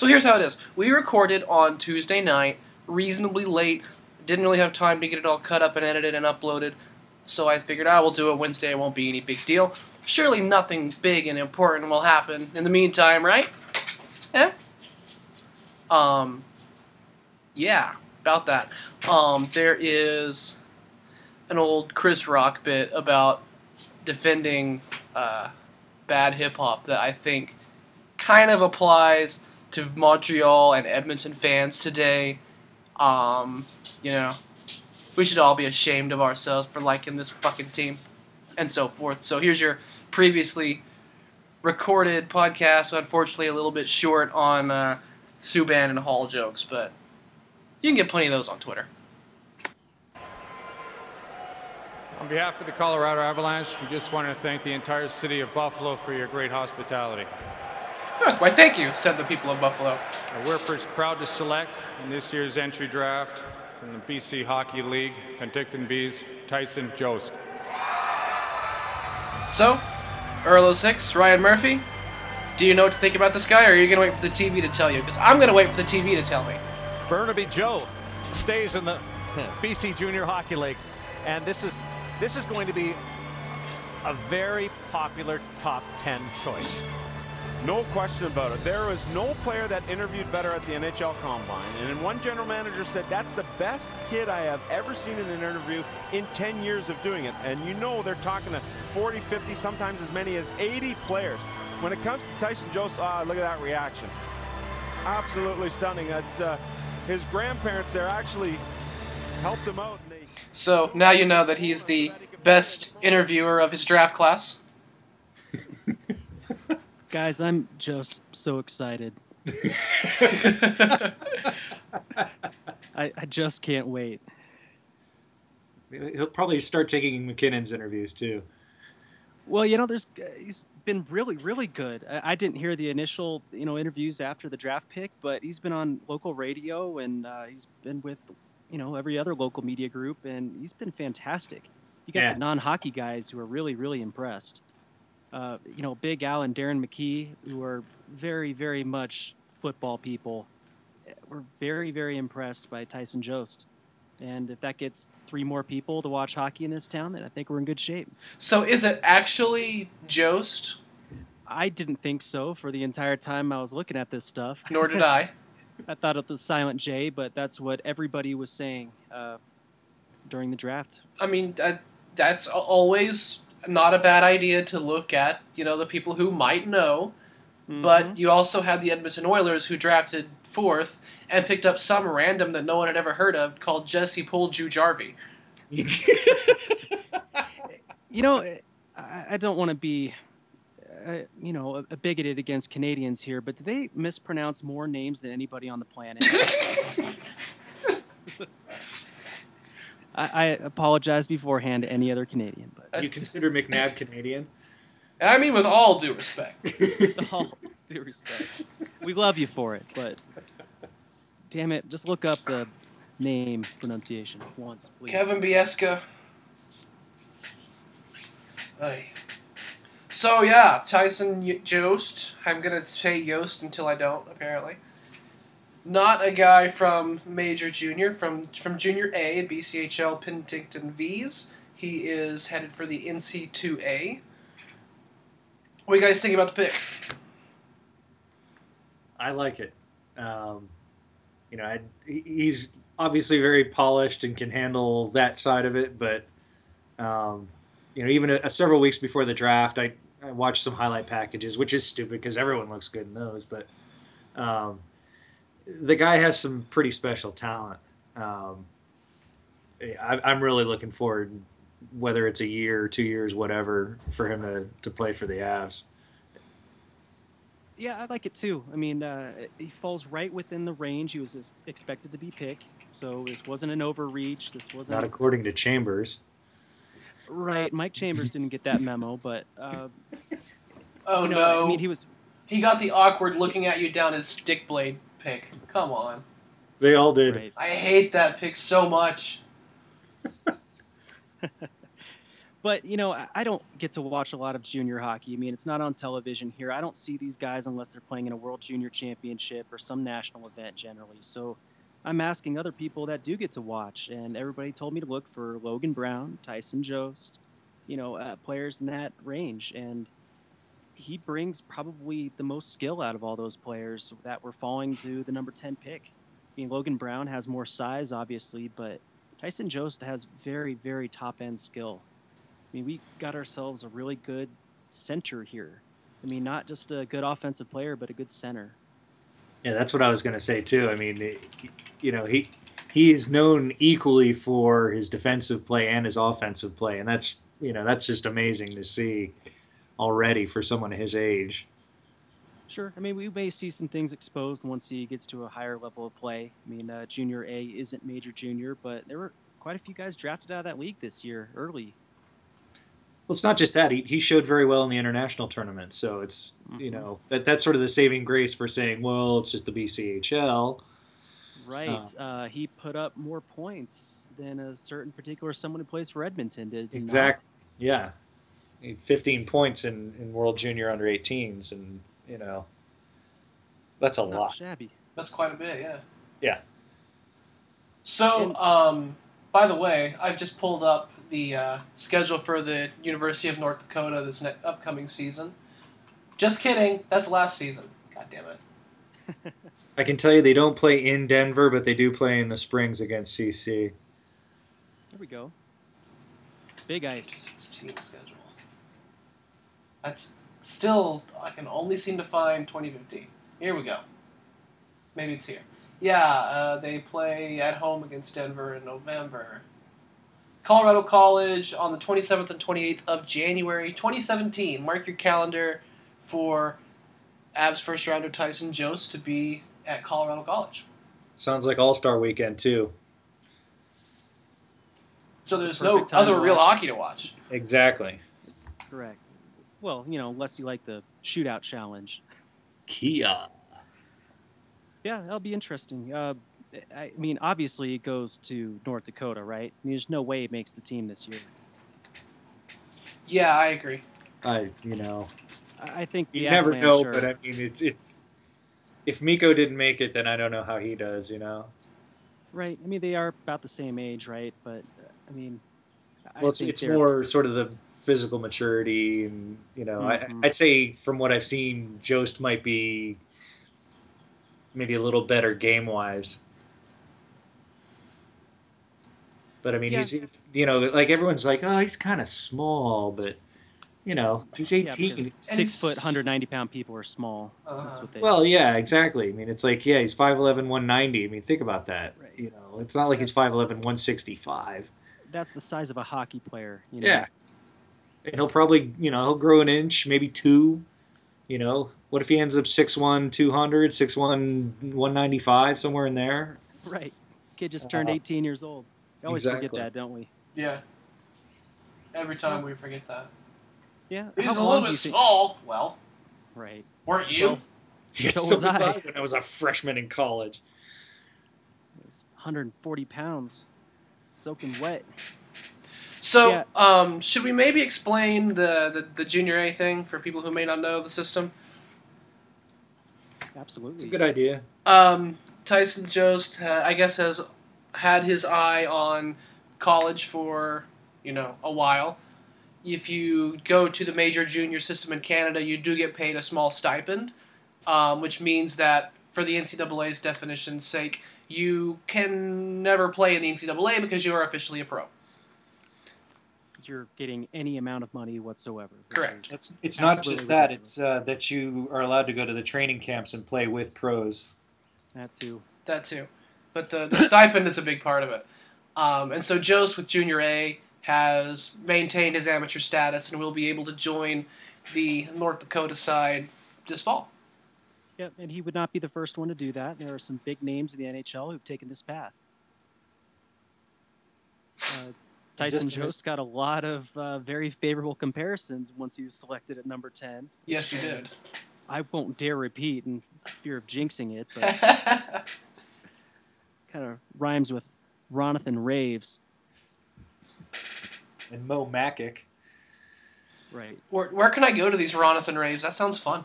So here's how it is. We recorded on Tuesday night, reasonably late. Didn't really have time to get it all cut up and edited and uploaded. So I figured I will do it Wednesday. It won't be any big deal. Surely nothing big and important will happen in the meantime, right? Eh? Yeah, about that. There is an old Chris Rock bit about defending bad hip-hop that I think kind of applies to Montreal and Edmonton fans today. You know, we should all be ashamed of ourselves for liking this fucking team and so forth. So here's your previously recorded podcast, unfortunately a little bit short on Subban and Hall jokes, but you can get plenty of those on Twitter. On behalf of the Colorado Avalanche, we just want to thank the entire city of Buffalo for your great hospitality. Huh, why, thank you, said the people of Buffalo. We're proud to select in this year's entry draft from the BC Hockey League, Penticton Bees, Tyson Jost. So, Earl 06, Ryan Murphy, do you know what to think about this guy, or are you going to wait for the TV to tell you? Because I'm going to wait for the TV to tell me. Burnaby Joe stays in the BC Junior Hockey League, and this is going to be a very popular top 10 choice. No question about it. There is no player that interviewed better at the NHL Combine. And one general manager said, that's the best kid I have ever seen in an interview in 10 years of doing it. And you know they're talking to 40, 50, sometimes as many as 80 players. When it comes to Tyson Jost, look at that reaction. Absolutely stunning. That's his grandparents there actually helped him out. So now you know that he's the best interviewer of his draft class. Guys, I'm just so excited. I just can't wait. He'll probably start taking McKinnon's interviews, too. Well, you know, he's been really, really good. I didn't hear the initial, interviews after the draft pick, but he's been on local radio, and he's been with, every other local media group, and he's been fantastic. You got the non-hockey guys who are really, really impressed. Big Al and Darren McKee, who are very, very much football people, were very, very impressed by Tyson Jost. And if that gets 3 more people to watch hockey in this town, then I think we're in good shape. So is it actually Jost? I didn't think so for the entire time I was looking at this stuff. Nor did I. I thought it was Silent J, but that's what everybody was saying during the draft. I mean, that's always... not a bad idea to look at, the people who might know, but you also had the Edmonton Oilers who drafted 4th and picked up some random that no one had ever heard of called Jesse Poole Jujarvi. I don't want to be, bigoted against Canadians here, but do they mispronounce more names than anybody on the planet? I apologize beforehand to any other Canadian. But do you consider McNabb Canadian? I mean, with all due respect. With all due respect. We love you for it, but damn it, just look up the name pronunciation once, please. Kevin Bieska. Aye. So, yeah, Tyson Jost. I'm going to say Jost until I don't, apparently. Not a guy from Major Junior, from Junior A, BCHL Penticton V's. He is headed for the NC2A. What do you guys think about the pick? I like it. He's obviously very polished and can handle that side of it, but even several weeks before the draft, I watched some highlight packages, which is stupid because everyone looks good in those, but... the guy has some pretty special talent. I'm really looking forward, whether it's a year or 2 years, whatever, for him to play for the Avs. Yeah, I like it too. I mean, he falls right within the range he was expected to be picked. So this wasn't an overreach. This wasn't not according to Chambers. Right, Mike Chambers didn't get that memo, but no, I mean he got the awkward looking at you down his stick blade pick. Come on. They all did. Right. I hate that pick so much. But, you know, I don't get to watch a lot of junior hockey. I mean, it's not on television here. I don't see these guys unless they're playing in a World Junior Championship or some national event generally. So I'm asking other people that do get to watch. And everybody told me to look for Logan Brown, Tyson Jost, you know, players in that range. And he brings probably the most skill out of all those players that were falling to the number 10 pick. I mean, Logan Brown has more size, obviously, but Tyson Jost has very, very top-end skill. I mean, we got ourselves a really good center here. I mean, not just a good offensive player, but a good center. Yeah, that's what I was going to say, too. I mean, you know, he is known equally for his defensive play and his offensive play. And that's, you know, that's just amazing to see already for someone his age. Sure. I mean, we may see some things exposed once he gets to a higher level of play. I mean, Junior A isn't Major Junior, but there were quite a few guys drafted out of that league this year early. Well, it's not just that. He showed very well in the international tournament. So it's, you know, that's sort of the saving grace for saying, well, it's just the BCHL. Right. He put up more points than a certain particular someone who plays for Edmonton did. Exactly. Yeah. He had 15 points in World Junior under 18s. And, you know, that's a lot. Shabby. That's quite a bit, yeah. Yeah. So, by the way, I've just pulled up the schedule for the University of North Dakota this upcoming season. Just kidding. That's last season. God damn it. I can tell you they don't play in Denver, but they do play in the Springs against CC. There we go. Big ice. It's team schedule. That's still, I can only seem to find 2015. Here we go. Maybe it's here. Yeah, they play at home against Denver in November. Colorado College on the 27th and 28th of January 2017. Mark your calendar for Avs first rounder Tyson Jost to be at Colorado College. Sounds like All-Star Weekend, too. So there's no other real hockey to watch. Exactly. Correct. Well, you know, unless you like the shootout challenge. Kia. Yeah, that'll be interesting. I mean, obviously it goes to North Dakota, right? I mean, there's no way it makes the team this year. Yeah, I agree. You know, I think you never know, but I mean, if Mikko didn't make it, then I don't know how he does, you know? Right. I mean, they are about the same age, right? But I mean, well, it's more sort of the physical maturity, and you know, mm-hmm. I'd say from what I've seen, Jost might be maybe a little better game-wise. But, I mean, he's, you know, like everyone's like, oh, he's kind of small, but, you know, he's 18. Yeah, 6 foot, 190-pound people are small. That's what they do. Yeah, exactly. I mean, it's like, yeah, he's 5'11", 190. I mean, think about that. Right. You know, it's not like he's 5'11", 165. That's the size of a hockey player. You know? Yeah. And he'll probably, you know, he'll grow an inch, maybe two, you know. What if he ends up 6'1", 200, 6'1", 195, somewhere in there? Right. Kid just turned 18 years old. We always forget that, don't we? Yeah. Every time we forget that. Yeah. He's a little bit small. Well. Right. Weren't you? Yes, so was I when I was a freshman in college. It was 140 pounds, soaking wet. So, yeah. Should we maybe explain the Junior A thing for people who may not know the system? Absolutely. It's a good idea. Tyson Jost, I guess, has had his eye on college for, you know, a while. If you go to the major junior system in Canada, you do get paid a small stipend, which means that, for the NCAA's definition's sake, you can never play in the NCAA because you are officially a pro. Because you're getting any amount of money whatsoever. Correct. It's not just that. It's that you are allowed to go to the training camps and play with pros. That too. But the stipend is a big part of it. And so Jost with Junior A has maintained his amateur status and will be able to join the North Dakota side this fall. Yep, and he would not be the first one to do that. There are some big names in the NHL who've taken this path. Tyson Jost got a lot of very favorable comparisons once he was selected at number 10. Yes, he did. I won't dare repeat in fear of jinxing it, but... Kind of rhymes with Ronathan Raves. And Mo Mackick. Right. Where can I go to these Ronathan raves? That sounds fun.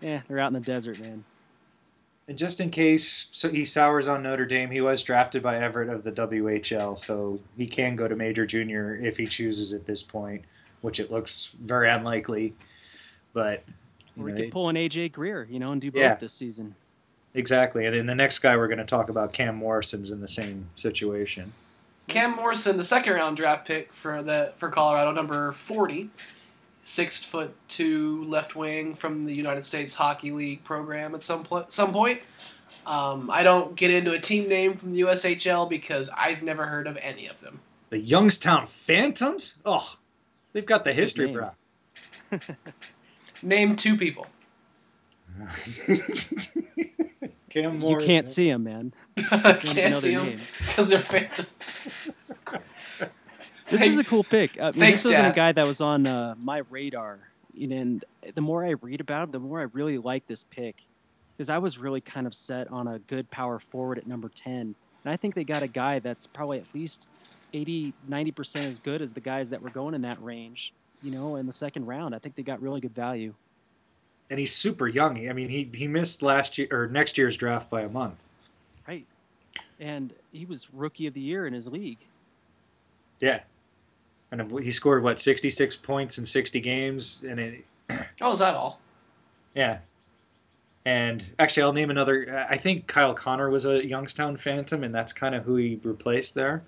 Yeah, they're out in the desert, man. And just in case he sours on Notre Dame, he was drafted by Everett of the WHL, so he can go to Major Junior if he chooses at this point, which it looks very unlikely. But we could pull an AJ Greer, and do both this season. Exactly. And then the next guy we're going to talk about, Cam Morrison's in the same situation. Cam Morrison, the second-round draft pick for Colorado, number 40, 6'2" left wing from the United States Hockey League program at some point. I don't get into a team name from the USHL because I've never heard of any of them. The Youngstown Phantoms? Oh, they've got the history, bro. Name two people. Cam Morrison. You can't see them, man. Can't see them because they're phantoms. This is a cool pick. This wasn't a guy that was on my radar. And the more I read about him, the more I really like this pick. Because I was really kind of set on a good power forward at number 10. And I think they got a guy that's probably at least 80-90% as good as the guys that were going in that range, in the second round. I think they got really good value. And he's super young. I mean, he missed last year or next year's draft by a month. Right. And he was Rookie of the Year in his league. Yeah. And he scored, 66 points in 60 games? And it. Oh, is that all? Yeah. And actually, I'll name another. I think Kyle Connor was a Youngstown Phantom, and that's kind of who he replaced there.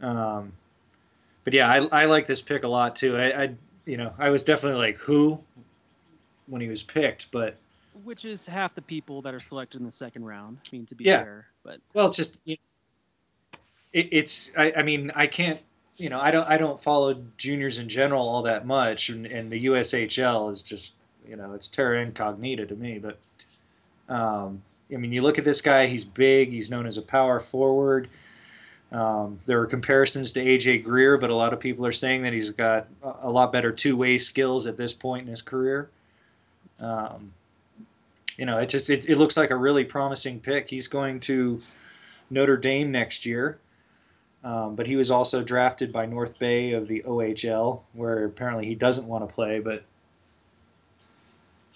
Mm-hmm. But yeah, I like this pick a lot, too. I was definitely like, who? When he was picked, but... Which is half the people that are selected in the second round, to be fair. But... Well, it's just... I can't... I don't follow juniors in general all that much, and the USHL is just, it's terra incognita to me, but... you look at this guy, he's big, he's known as a power forward. There are comparisons to AJ Greer, but a lot of people are saying that he's got a lot better two-way skills at this point in his career. It looks like a really promising pick. He's going to Notre Dame next year, but he was also drafted by North Bay of the OHL, where apparently he doesn't want to play, but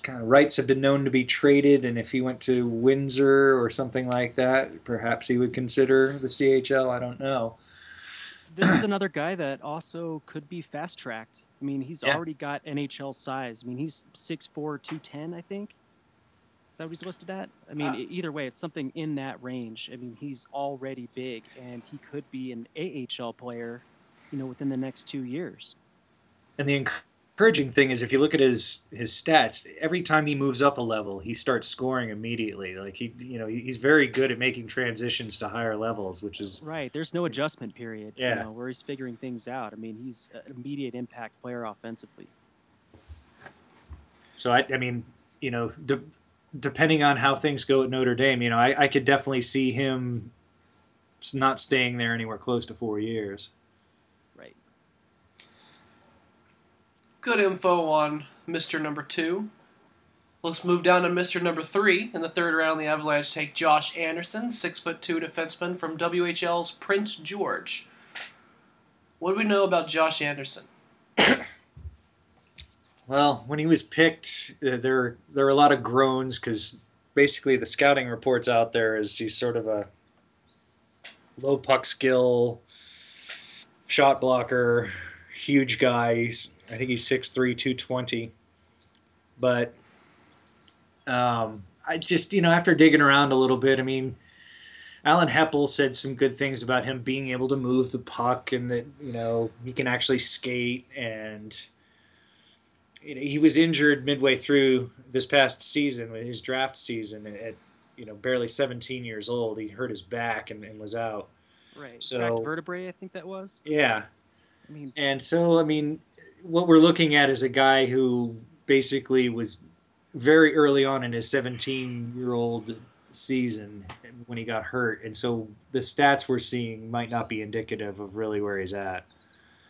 kind of rights have been known to be traded, and if he went to Windsor or something like that, perhaps he would consider the CHL. I don't know. This is another guy that also could be fast-tracked. He's already got NHL size. He's 6'4", 210, I think. Is that what he's listed at? Either way, it's something in that range. He's already big, and he could be an AHL player, within the next 2 years. And the encouraging thing is, if you look at his stats, every time he moves up a level, he starts scoring immediately. Like he's very good at making transitions to higher levels, which is right. There's no adjustment period, where he's figuring things out. He's an immediate impact player offensively. So depending on how things go at Notre Dame, I could definitely see him not staying there anywhere close to 4 years. Good info on Mr. Number 2. Let's move down to Mr. Number 3. In the third round, the Avalanche take Josh Anderson, 6'2" defenseman from WHL's Prince George. What do we know about Josh Anderson? Well, when he was picked, there were a lot of groans because basically the scouting reports out there is he's sort of a low puck skill, shot blocker, huge guy. I think he's 6'3", 220. But I just, after digging around a little bit, Alan Heppel said some good things about him being able to move the puck and that, he can actually skate. And he was injured midway through this past season, his draft season, at barely 17 years old. He hurt his back and was out. Right. So, back vertebrae, I think that was. Yeah. What we're looking at is a guy who basically was very early on in his 17-year-old season when he got hurt. And so the stats we're seeing might not be indicative of really where he's at.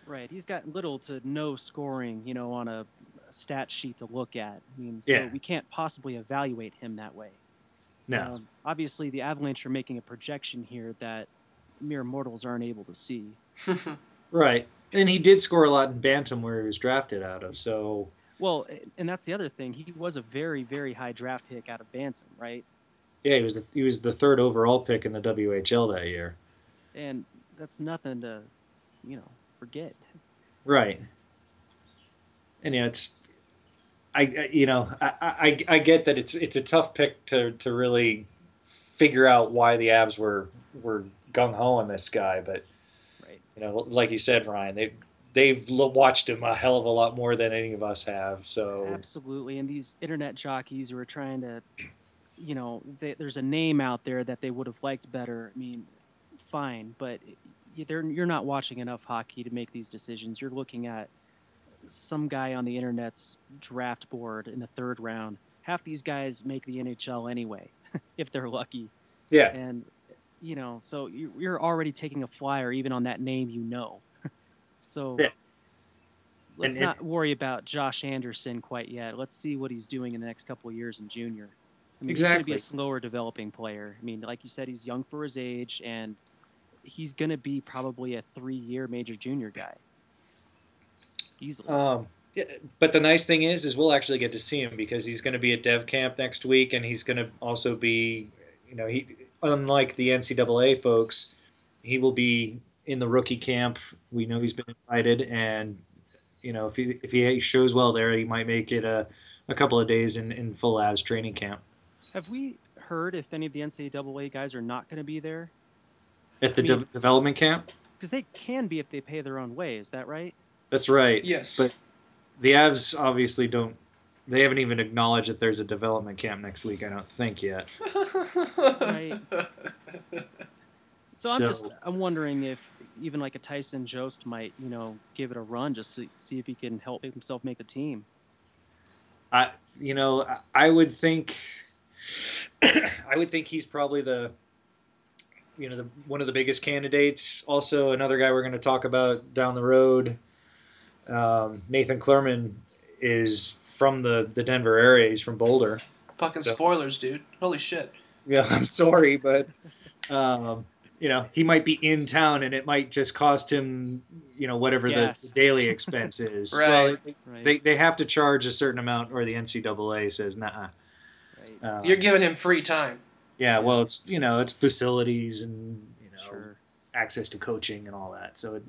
Right. He's got little to no scoring, on a stat sheet to look at. We can't possibly evaluate him that way. No. Obviously, the Avalanche are making a projection here that mere mortals aren't able to see. Right. And he did score a lot in Bantam, where he was drafted out of. So, well, and that's the other thing. He was a very, very high draft pick out of Bantam, right? Yeah, he was the third overall pick in the WHL that year. And that's nothing to, you know, forget. Right. And yeah, it's, I get that it's a tough pick to really figure out why the Avs were gung ho on this guy, but right. You know, like you said, Ryan, they've watched him a hell of a lot more than any of us have. So absolutely, and these internet jockeys who are trying to, you know, there's a name out there that they would have liked better. I mean, fine, but you're not watching enough hockey to make these decisions. You're looking at some guy on the internet's draft board in the third round. Half these guys make the NHL anyway, if they're lucky. Yeah. And, you know, so you're already taking a flyer even on that name, you know. So yeah. Let's not worry about Josh Anderson quite yet. Let's see what he's doing in the next couple of years in junior. I mean, exactly. He's going to be a slower developing player. I mean, like you said, he's young for his age, and he's going to be probably a 3-year major junior guy. Easily. But the nice thing is we'll actually get to see him, because he's going to be at Dev Camp next week, and he's going to also be, you know, he, unlike the NCAA folks, he will be in the rookie camp. We know he's been invited, and you know, if he shows well there, he might make it a couple of days in full Avs training camp. Have we heard if any of the NCAA guys are not going to be there at the development camp? Because they can be if they pay their own way. Is that right? That's right. Yes. But the Avs obviously don't. They haven't even acknowledged that there's a development camp next week, I don't think, yet. Right. So I'm wondering if even like a Tyson Jost might, you know, give it a run just to see if he can help himself make the team. I would think. I would think he's probably one of the biggest candidates. Also, another guy we're going to talk about down the road, Nathan Clerman, is from the Denver area. He's from Boulder. Fucking spoilers, dude. Holy shit. Yeah, I'm sorry, but, you know, he might be in town, and it might just cost him, you know, whatever the daily expense is. Right. Well, they have to charge a certain amount, or the NCAA says, nah. Right. You're giving him free time. Yeah, well, it's, you know, it's facilities and, you know, access to coaching and all that. So,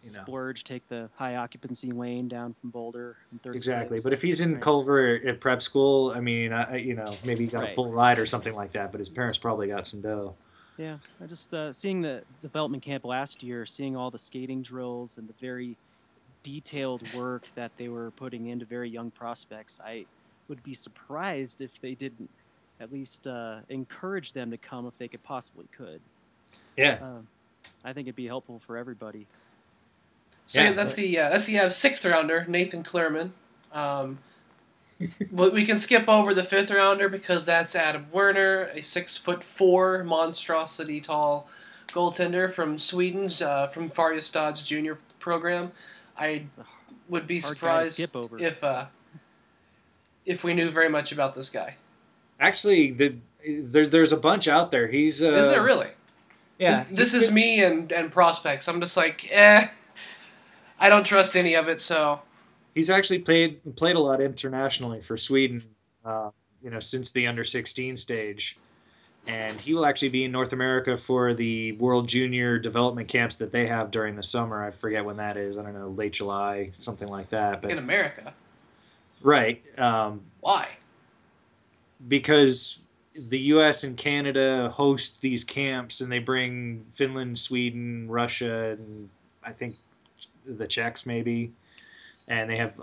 splurge, take the high occupancy lane down from Boulder. Exactly. But if he's in Culver at prep school, I mean, maybe he got a full ride or something like that, but his parents probably got some dough. Yeah, I just seeing the development camp last year, seeing all the skating drills and the very detailed work that they were putting into very young prospects, I would be surprised if they didn't at least encourage them to come if they could. Yeah. I think it'd be helpful for everybody. So yeah, that's the sixth rounder, Nathan Clerman. We can skip over the fifth rounder because that's Adam Werner, a 6'4" monstrosity tall goaltender from Sweden's from Färjestad's junior program. I would be surprised if we knew very much about this guy. Actually, there's a bunch out there. He's is there really? Yeah. This is me and prospects. I'm just like, I don't trust any of it, so... He's actually played a lot internationally for Sweden, since the under-16 stage. And he will actually be in North America for the World Junior development camps that they have during the summer. I forget when that is. I don't know, late July, something like that. But in America? Right. Why? Because the U.S. and Canada host these camps, and they bring Finland, Sweden, Russia, and I think... the Czechs maybe, and they have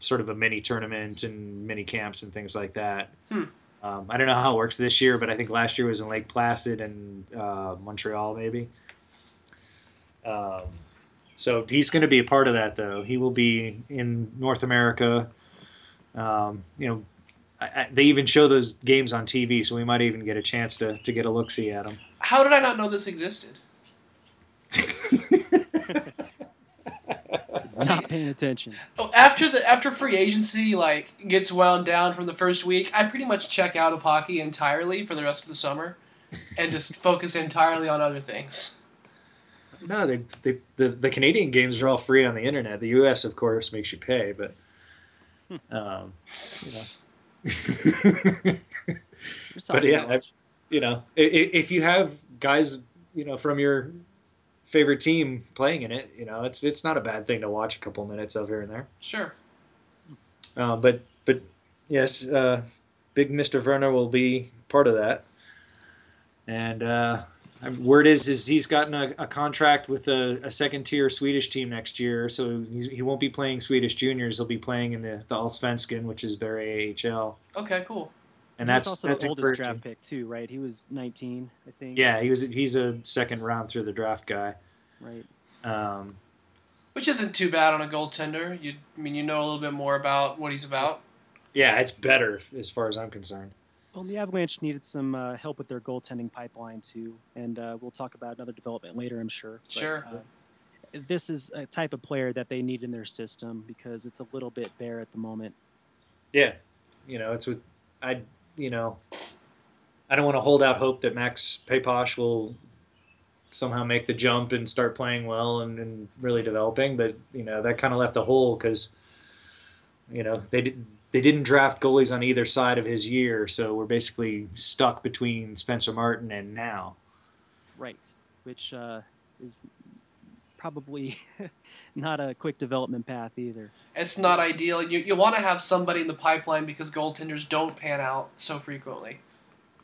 sort of a mini tournament and mini camps and things like that. I don't know how it works this year, but I think last year was in Lake Placid and Montreal maybe. So he's going to be a part of that, though. He will be in North America. They even show those games on TV, so we might even get a chance to get a look-see at him. How did I not know this existed? Not paying attention. Oh, after free agency gets wound down from the first week, I pretty much check out of hockey entirely for the rest of the summer, and just focus entirely on other things. No, the Canadian games are all free on the internet. The U.S., of course, makes you pay, but but yeah, if you have guys, from your favorite team playing in it, it's not a bad thing to watch a couple minutes of here and there. Sure. But yes, big Mr. Verner will be part of that, and word is he's gotten a contract with a second-tier Swedish team next year, so he won't be playing Swedish juniors. He'll be playing in the Allsvenskan, which is their AHL. Okay, cool. And that's also the oldest draft pick too, right? He was 19, I think. Yeah, he's a second round through the draft guy. Right. Which isn't too bad on a goaltender. You know a little bit more about what he's about. Yeah, it's better as far as I'm concerned. Well, the Avalanche needed some help with their goaltending pipeline too, and we'll talk about another development later, I'm sure. Sure. But, this is a type of player that they need in their system because it's a little bit bare at the moment. Yeah, it's with I don't want to hold out hope that Max Paposh will somehow make the jump and start playing well and really developing, but that kind of left a hole because they didn't draft goalies on either side of his year, so we're basically stuck between Spencer Martin and now. Right, which is probably not a quick development path either. It's not ideal. You want to have somebody in the pipeline because goaltenders don't pan out so frequently.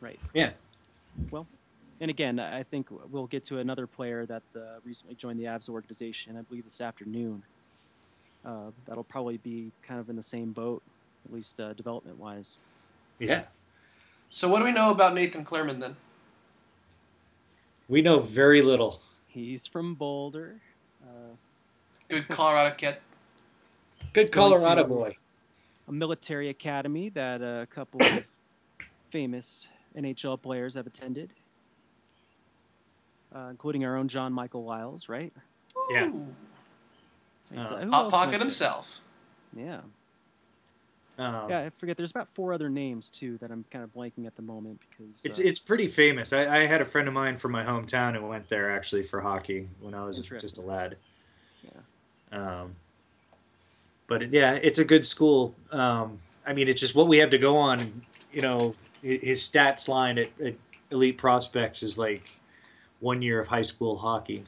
Right. Yeah. Well, and again, I think we'll get to another player that recently joined the Avs organization, I believe this afternoon. That'll probably be kind of in the same boat, at least development-wise. Yeah. So what do we know about Nathan Clerman then? We know very little. He's from Boulder. Good Colorado kid. Good Colorado boy. A military academy that a couple of famous NHL players have attended, including our own John Michael Wiles, right? Yeah. Hot Pocket himself. Yeah. I forget. There's about 4 other names too that I'm kind of blanking at the moment because it's pretty famous. I had a friend of mine from my hometown who went there actually for hockey when I was just a lad. Yeah. It's a good school. It's just what we have to go on. His stats line at Elite Prospects is like 1 year of high school hockey.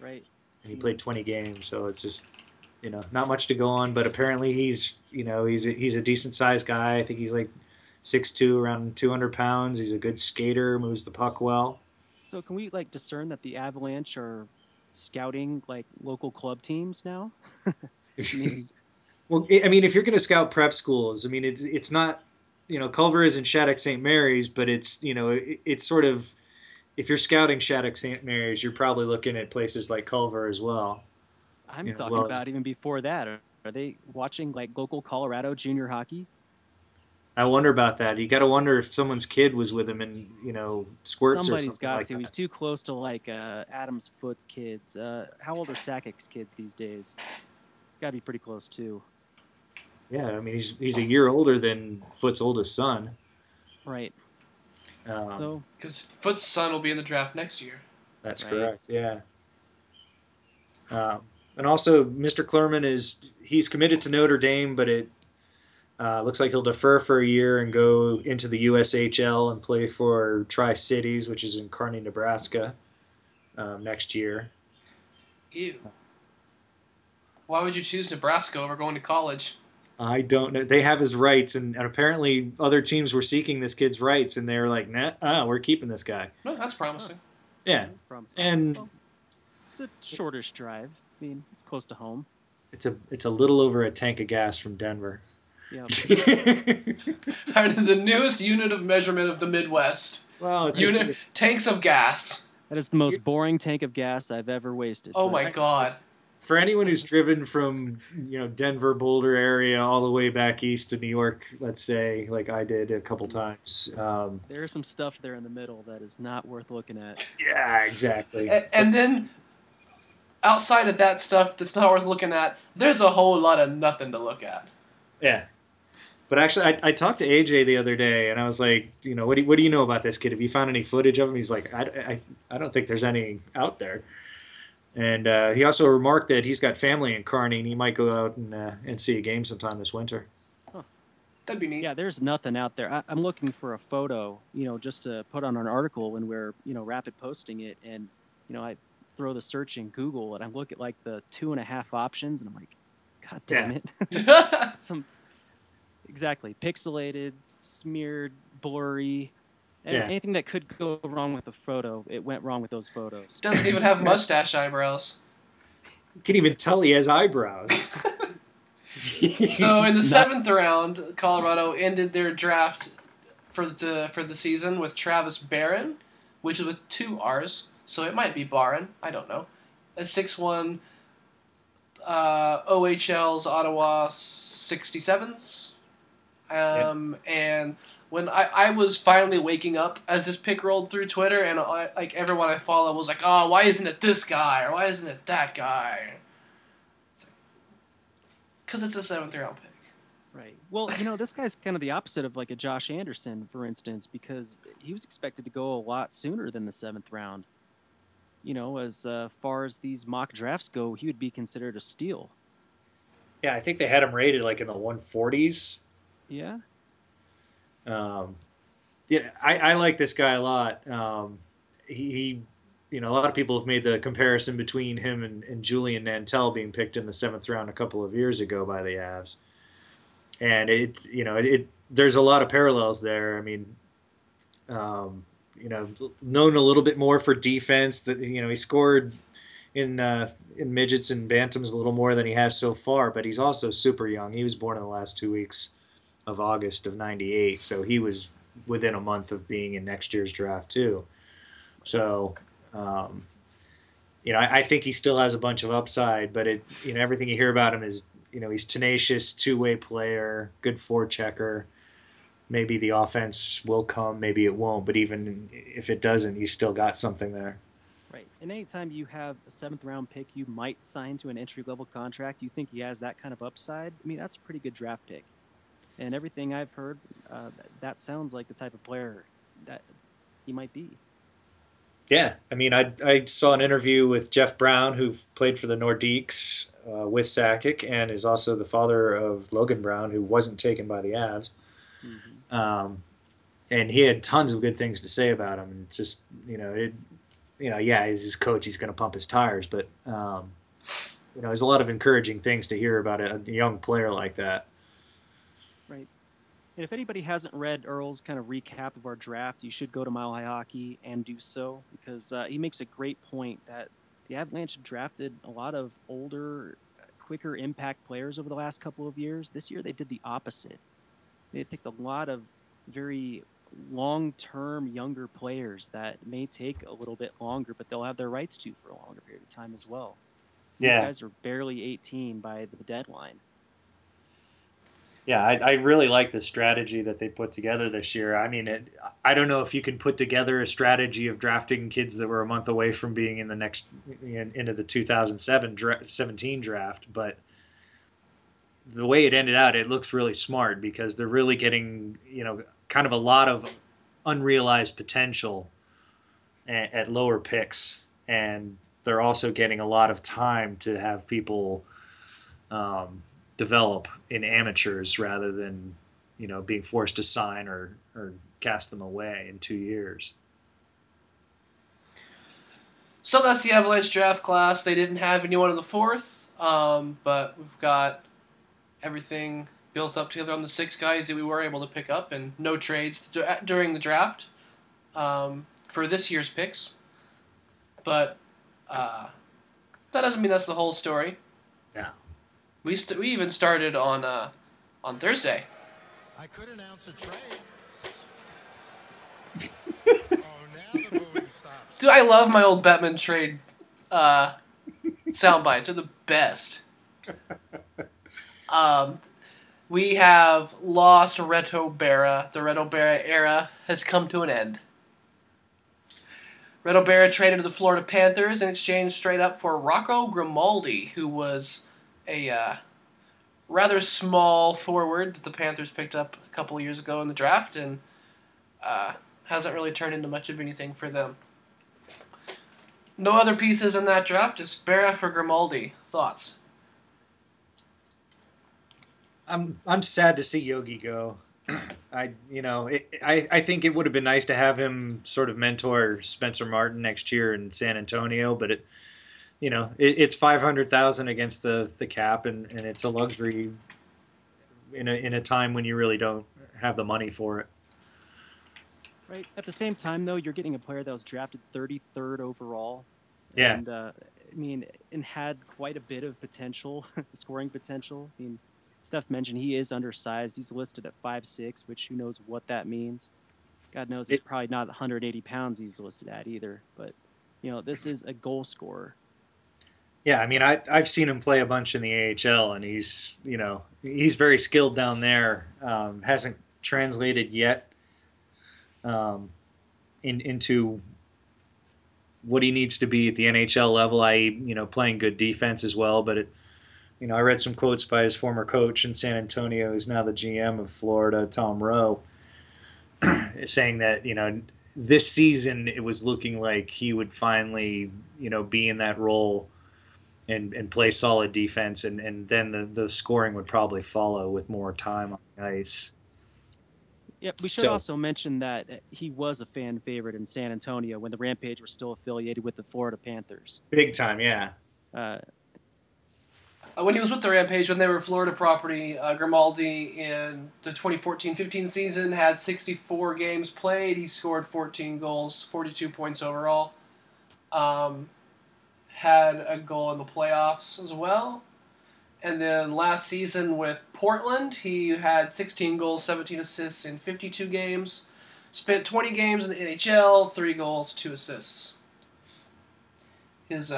Right. And he played 20 games, so it's just. Not much to go on, but apparently he's a decent sized guy. I think he's like 6'2", around 200 pounds. He's a good skater, moves the puck well. So can we discern that the Avalanche are scouting local club teams now? Well, if you're going to scout prep schools, it's not Culver isn't Shattuck St. Mary's, but it's it's sort of if you're scouting Shattuck St. Mary's, you're probably looking at places like Culver as well. I'm talking about even before that. Are they watching local Colorado junior hockey? I wonder about that. You got to wonder if someone's kid was with him and squirts or something. Somebody's got to. He's too close to Adam's foot kids. How old are Sakic's kids these days? Got to be pretty close too. Yeah, he's a year older than Foot's oldest son. Right. So because Foot's son will be in the draft next year. That's right. Correct. Yeah. And also, Mr. Clerman he's committed to Notre Dame, but it looks like he'll defer for a year and go into the USHL and play for Tri-Cities, which is in Kearney, Nebraska, next year. Ew. Why would you choose Nebraska over going to college? I don't know. They have his rights, and apparently other teams were seeking this kid's rights, and they were like, nah, we're keeping this guy. No, that's promising. Yeah. That's promising. And... it's a shortish drive. It's close to home. It's a little over a tank of gas from Denver. Yeah. The newest unit of measurement of the Midwest. Wow, tanks of gas. That is the most boring tank of gas I've ever wasted. Oh my God! For anyone who's driven from Denver, Boulder area all the way back east to New York, let's say, like I did a couple times. There's some stuff there in the middle that is not worth looking at. Yeah, exactly. And then. Outside of that stuff that's not worth looking at, there's a whole lot of nothing to look at. Yeah. But actually, I talked to AJ the other day, and I was like, what do you know about this kid? Have you found any footage of him? He's like, I don't think there's any out there. And he also remarked that he's got family in Kearney, and he might go out and see a game sometime this winter. Huh. That'd be neat. Yeah, there's nothing out there. I'm looking for a photo, you know, just to put on an article when we're, you know, rapid posting it. And, you know, I throw the search in Google, and I look at, like, the 2.5 options, and I'm like, God damn it. Exactly. Pixelated, smeared, blurry. Yeah. Anything that could go wrong with the photo, it went wrong with those photos. Doesn't even have mustache eyebrows. You can't even tell he has eyebrows. So in the seventh round, Colorado ended their draft for the season with Travis Barron, which is with 2 R's, so it might be Barron. I don't know. A 6'1", OHL's Ottawa 67s. And when I was finally waking up as this pick rolled through Twitter, and like everyone I follow was like, oh, why isn't it this guy, or why isn't it that guy? Because it's a 7th round pick. Right. Well, you know, this guy's kind of the opposite of like a Josh Anderson, for instance, because he was expected to go a lot sooner than the 7th round. You know, as far as these mock drafts go, he would be considered a steal. Yeah, I think they had him rated like in the 140s. Yeah. Yeah, I like this guy a lot. He, you know, a lot of people have made the comparison between him and Julian Nantel being picked in the 7th round a couple of years ago by the Avs. And it, you know, it there's a lot of parallels there. I mean, you know, known a little bit more for defense. That, you know, he scored in midgets and bantams a little more than he has so far, but he's also super young. He was born in the last 2 weeks of August of 98, so he was within a month of being in next year's draft too. So, you know, I think he still has a bunch of upside, but it, you know, everything you hear about him is, you know, he's tenacious, two-way player, good forechecker. Maybe the offense will come, maybe it won't, but even if it doesn't, you still got something there. Right, and anytime you have a 7th round pick you might sign to an entry-level contract, you think he has that kind of upside? I mean, that's a pretty good draft pick. And everything I've heard, that sounds like the type of player that he might be. Yeah, I mean, I saw an interview with Jeff Brown, who played for the Nordiques with Sakic, and is also the father of Logan Brown, who wasn't taken by the Avs. Mm-hmm. And he had tons of good things to say about him. And it's just, you know, yeah, he's his coach, he's going to pump his tires, but you know, there's a lot of encouraging things to hear about a young player like that. Right. And if anybody hasn't read Earl's kind of recap of our draft, you should go to Mile High Hockey and do so, because he makes a great point that the Avalanche have drafted a lot of older, quicker impact players over the last couple of years. This year they did the opposite. They picked a lot of very long-term younger players that may take a little bit longer, but they'll have their rights to for a longer period of time as well. Yeah. These guys are barely 18 by the deadline. Yeah, I really like the strategy that they put together this year. I mean, I don't know if you can put together a strategy of drafting kids that were a month away from being in the next into the 2017 draft, but the way it ended out, it looks really smart because they're really getting, you know, kind of a lot of unrealized potential at lower picks, and they're also getting a lot of time to have people develop in amateurs rather than, you know, being forced to sign or cast them away in 2 years. So that's the Avalanche draft class. They didn't have anyone in the 4th, but we've got everything built up together on the 6 guys that we were able to pick up, and no trades during the draft for this year's picks. But that doesn't mean that's the whole story. No. We even started on Thursday. I could announce a trade. Now the movie stops. Dude, I love my old Batman trade sound bites. They're the best. We have lost Reto Berra. The Reto Berra era has come to an end. Reto Berra traded to the Florida Panthers in exchange straight up for Rocco Grimaldi, who was a rather small forward that the Panthers picked up a couple of years ago in the draft, and hasn't really turned into much of anything for them. No other pieces in that draft. Just Berra for Grimaldi. Thoughts? I'm sad to see Yogi go. I think it would have been nice to have him sort of mentor Spencer Martin next year in San Antonio, but it's $500,000 against the cap, and it's a luxury in a time when you really don't have the money for it. Right. At the same time, though, you're getting a player that was drafted 33rd overall. Yeah. And and had quite a bit of potential, scoring potential. I mean, Steph mentioned he is undersized. He's listed at 5'6", which who knows what that means. God knows he's probably not 180 pounds he's listed at either. But, this is a goal scorer. Yeah, I've seen him play a bunch in the AHL, and he's very skilled down there. Hasn't translated yet into what he needs to be at the NHL level, playing good defense as well. But I read some quotes by his former coach in San Antonio, who's now the GM of Florida, Tom Rowe, saying that this season it was looking like he would finally be in that role and play solid defense, and then the scoring would probably follow with more time on the ice. Yeah, we should also mention that he was a fan favorite in San Antonio when the Rampage were still affiliated with the Florida Panthers. Big time, yeah. When he was with the Rampage, when they were Florida property, Grimaldi in the 2014-15 season had 64 games played. He scored 14 goals, 42 points overall. Had a goal in the playoffs as well. And then last season with Portland, he had 16 goals, 17 assists in 52 games. Spent 20 games in the NHL, 3 goals, 2 assists. His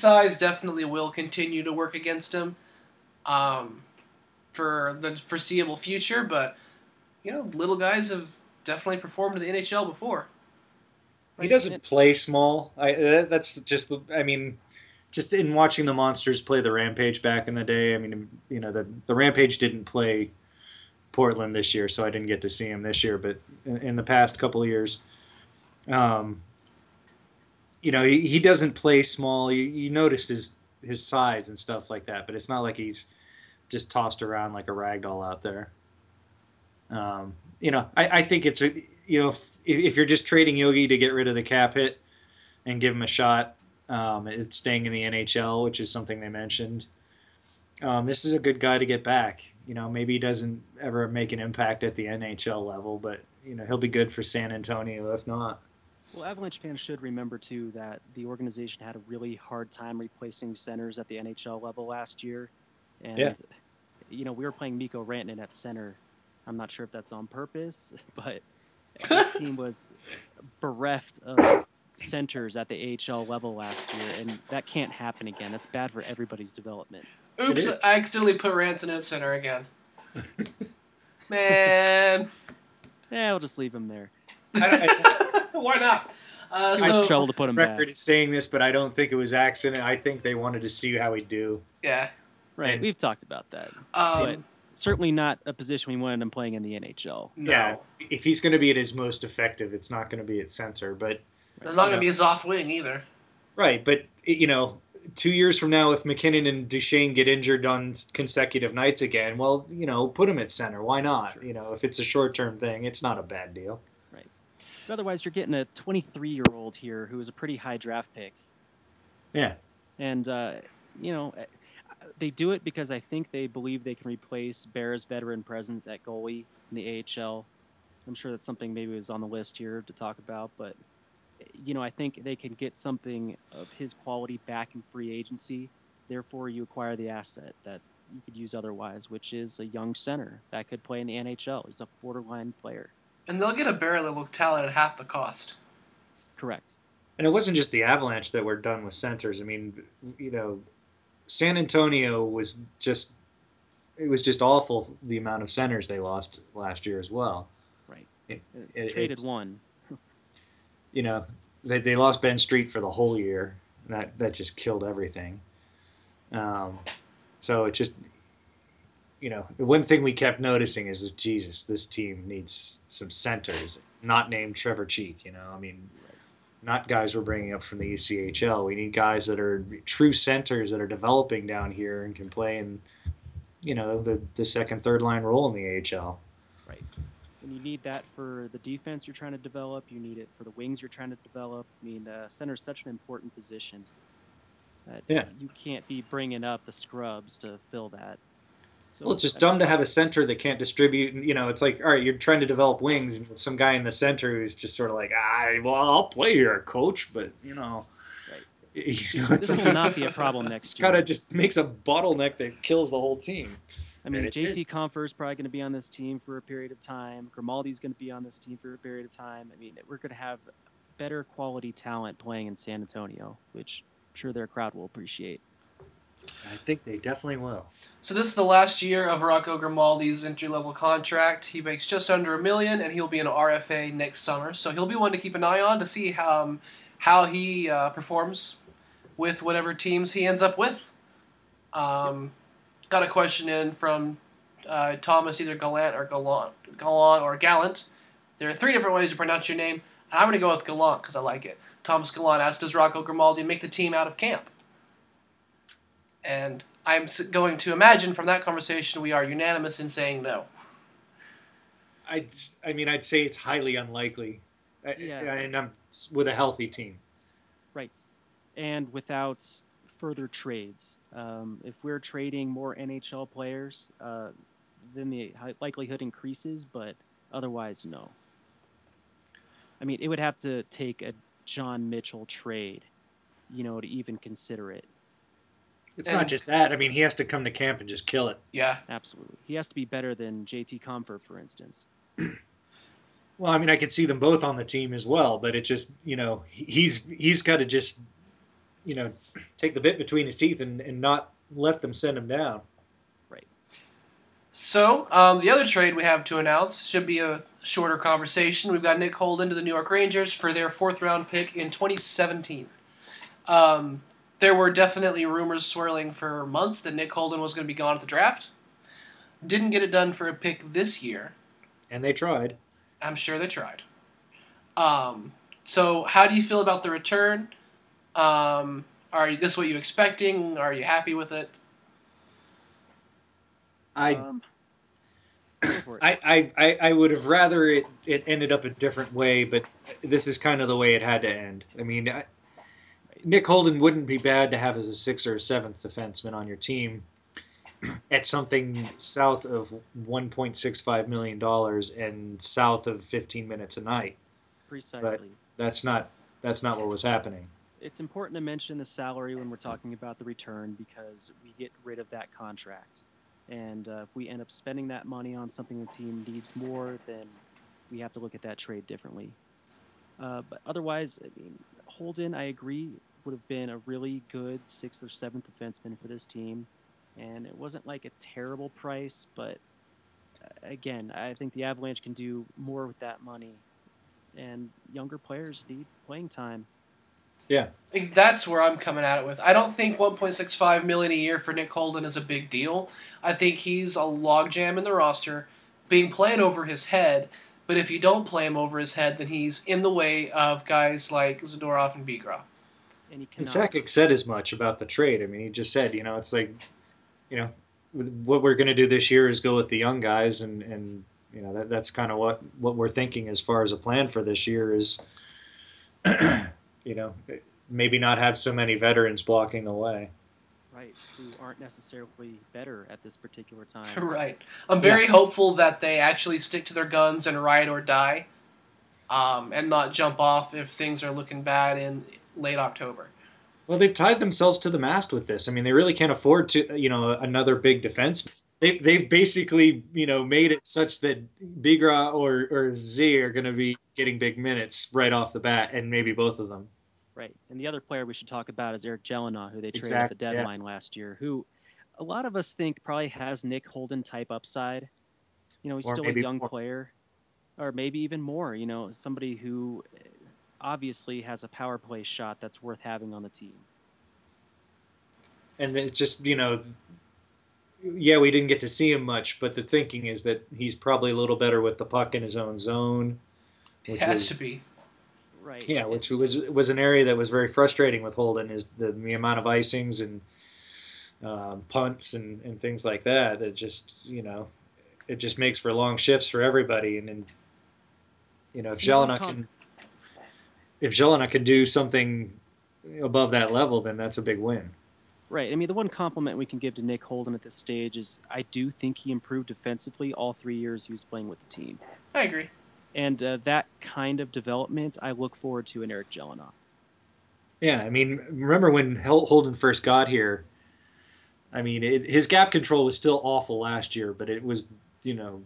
size definitely will continue to work against him for the foreseeable future, but little guys have definitely performed in the NHL before. He doesn't play small. Just in watching the Monsters play the Rampage back in the day, the Rampage didn't play Portland this year, so I didn't get to see him this year. But in the past couple of years, he doesn't play small. You noticed his size and stuff like that, but it's not like he's just tossed around like a ragdoll out there. I think it's if you're just trading Yogi to get rid of the cap hit and give him a shot. It's staying in the NHL, which is something they mentioned. This is a good guy to get back. Maybe he doesn't ever make an impact at the NHL level, but he'll be good for San Antonio if not. Well, Avalanche fans should remember too that the organization had a really hard time replacing centers at the NHL level last year, and we were playing Mikko Rantanen at center. I'm not sure if that's on purpose, but this team was bereft of centers at the AHL level last year, and that can't happen again. That's bad for everybody's development. Oops, I accidentally put Rantanen at center again. Man. Yeah, I'll just leave him there. Why not? It's trouble to put him back. Record is saying this, but I don't think it was accident. I think they wanted to see how he'd do. Yeah. Right, we've talked about that. But certainly not a position we wanted him playing in the NHL. No. Yeah, if he's going to be at his most effective, it's not going to be at center, but they're not going to be his off wing either. Right, but 2 years from now, if McKinnon and Duchesne get injured on consecutive nights again, well, put him at center. Why not? Sure. If it's a short-term thing, it's not a bad deal. Right. But otherwise, you're getting a 23-year-old here who is a pretty high draft pick. Yeah. And they do it because I think they believe they can replace Berra's veteran presence at goalie in the AHL. I'm sure that's something maybe was on the list here to talk about, but. I think they can get something of his quality back in free agency. Therefore, you acquire the asset that you could use otherwise, which is a young center that could play in the NHL. He's a borderline player. And they'll get a barrel-level talent at half the cost. Correct. And it wasn't just the Avalanche that were done with centers. San Antonio was just – it was just awful, the amount of centers they lost last year as well. Right. Traded one. They lost Ben Street for the whole year. That just killed everything. So it just, one thing we kept noticing is that, Jesus, this team needs some centers, not named Trevor Cheek. not guys we're bringing up from the ECHL. We need guys that are true centers that are developing down here and can play in, you know, the second, third line role in the AHL. Right. And you need that for the defense you're trying to develop. You need it for the wings you're trying to develop. I mean, center is such an important position. Yeah. You can't be bringing up the scrubs to fill that. So, well, it's just dumb to have a center that can't distribute. You know, it's like, all right, you're trying to develop wings, and some guy in the center who's just sort of like, I'll play here, coach, but, you know. Right. You know, it's this like, will not be a problem next year. It kind of just makes a bottleneck that kills the whole team. I mean, JT Confer is probably going to be on this team for a period of time. Grimaldi's going to be on this team for a period of time. I mean, we're going to have better quality talent playing in San Antonio, which I'm sure their crowd will appreciate. I think they definitely will. So this is the last year of Rocco Grimaldi's entry-level contract. He makes just under $1 million, and he'll be an RFA next summer. So he'll be one to keep an eye on to see how he performs with whatever teams he ends up with. Got a question in from Thomas, either Gallant or Gallant. There are three different ways to pronounce your name. I'm going to go with Gallant because I like it. Thomas Gallant asked, does Rocco Grimaldi make the team out of camp? And I'm going to imagine from that conversation we are unanimous in saying no. I'd say it's highly unlikely. Yeah. And I'm with a healthy team. Right. And without further trades. If we're trading more NHL players, then the likelihood increases, but otherwise, no. I mean, it would have to take a John Mitchell trade, you know, to even consider it. It's not just that. I mean, he has to come to camp and just kill it. Yeah. Absolutely. He has to be better than JT Comfort, for instance. Well, I mean, I could see them both on the team as well, but it's just, you know, he's got to just, you know, take the bit between his teeth and not let them send him down. Right. So the other trade we have to announce should be a shorter conversation. We've got Nick Holden to the New York Rangers for their 4th-round pick in 2017. There were definitely rumors swirling for months that Nick Holden was going to be gone at the draft. Didn't get it done for a pick this year. And they tried. I'm sure they tried. So how do you feel about the return? Are this what you expecting? Are you happy with it? I would have rather it ended up a different way, but this is kind of the way it had to end. I mean, Nick Holden wouldn't be bad to have as a 6th or a 7th defenseman on your team at something south of $1.65 million and south of 15 minutes a night. Precisely. But that's not what was happening. It's important to mention the salary when we're talking about the return because we get rid of that contract. And if we end up spending that money on something the team needs more, then we have to look at that trade differently. But otherwise, I mean, Holden, I agree, would have been a really good 6th or 7th defenseman for this team. And it wasn't like a terrible price, but again, I think the Avalanche can do more with that money. And younger players need playing time. Yeah. That's where I'm coming at it with. I don't think $1.65 million a year for Nick Holden is a big deal. I think he's a logjam in the roster, being played over his head. But if you don't play him over his head, then he's in the way of guys like Zadorov and Bigras. And Sakic said as much about the trade. I mean, he just said, you know, it's like, you know, what we're going to do this year is go with the young guys. And you know, that's kind of what we're thinking as far as a plan for this year is, you know, maybe not have so many veterans blocking the way. Right, who aren't necessarily better at this particular time. Right. I'm very hopeful that they actually stick to their guns and ride or die and not jump off if things are looking bad in late October. Well, they've tied themselves to the mast with this. I mean, they really can't afford to, you know, another big defense. They've basically, you know, made it such that Bigras or Z are going to be getting big minutes right off the bat, and maybe both of them. Right, and the other player we should talk about is Eric Jelena, who they traded at the deadline last year, who a lot of us think probably has Nick Holden-type upside. You know, he's still a young player, or maybe even more, you know, somebody who obviously has a power play shot that's worth having on the team. And it's just, you know, yeah, we didn't get to see him much, but the thinking is that he's probably a little better with the puck in his own zone. Which has to be. right. Yeah, which was an area that was very frustrating with Holden, is the amount of icings and punts and things like that. It just, you know, it just makes for long shifts for everybody. And then, you know, if Jelena can do something above that level, then that's a big win. Right. I mean, the one compliment we can give to Nick Holden at this stage is I do think he improved defensively all 3 years he was playing with the team. I agree. And that kind of development I look forward to in Eric Jelena. Yeah, I mean, remember when Holden first got here, I mean, his gap control was still awful last year, but it was, you know,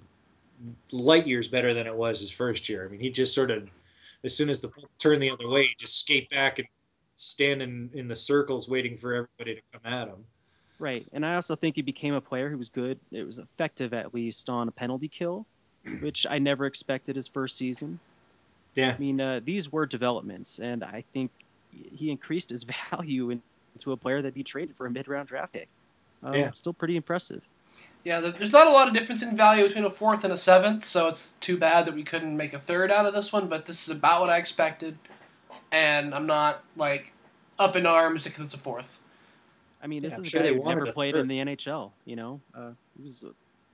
light years better than it was his first year. I mean, he just sort of, as soon as the puck turned the other way, he just skate back and stand in the circles waiting for everybody to come at him. Right, and I also think he became a player who was good. It was effective, at least, on a penalty kill, which I never expected his first season. Yeah. I mean, these were developments, and I think he increased his value into a player that he traded for a mid-round draft pick. Yeah. Still pretty impressive. Yeah, there's not a lot of difference in value between a fourth and a seventh, so it's too bad that we couldn't make a third out of this one, but this is about what I expected, and I'm not, like, up in arms because it's a fourth. I mean, this is a guy who never played in the NHL, you know? He was a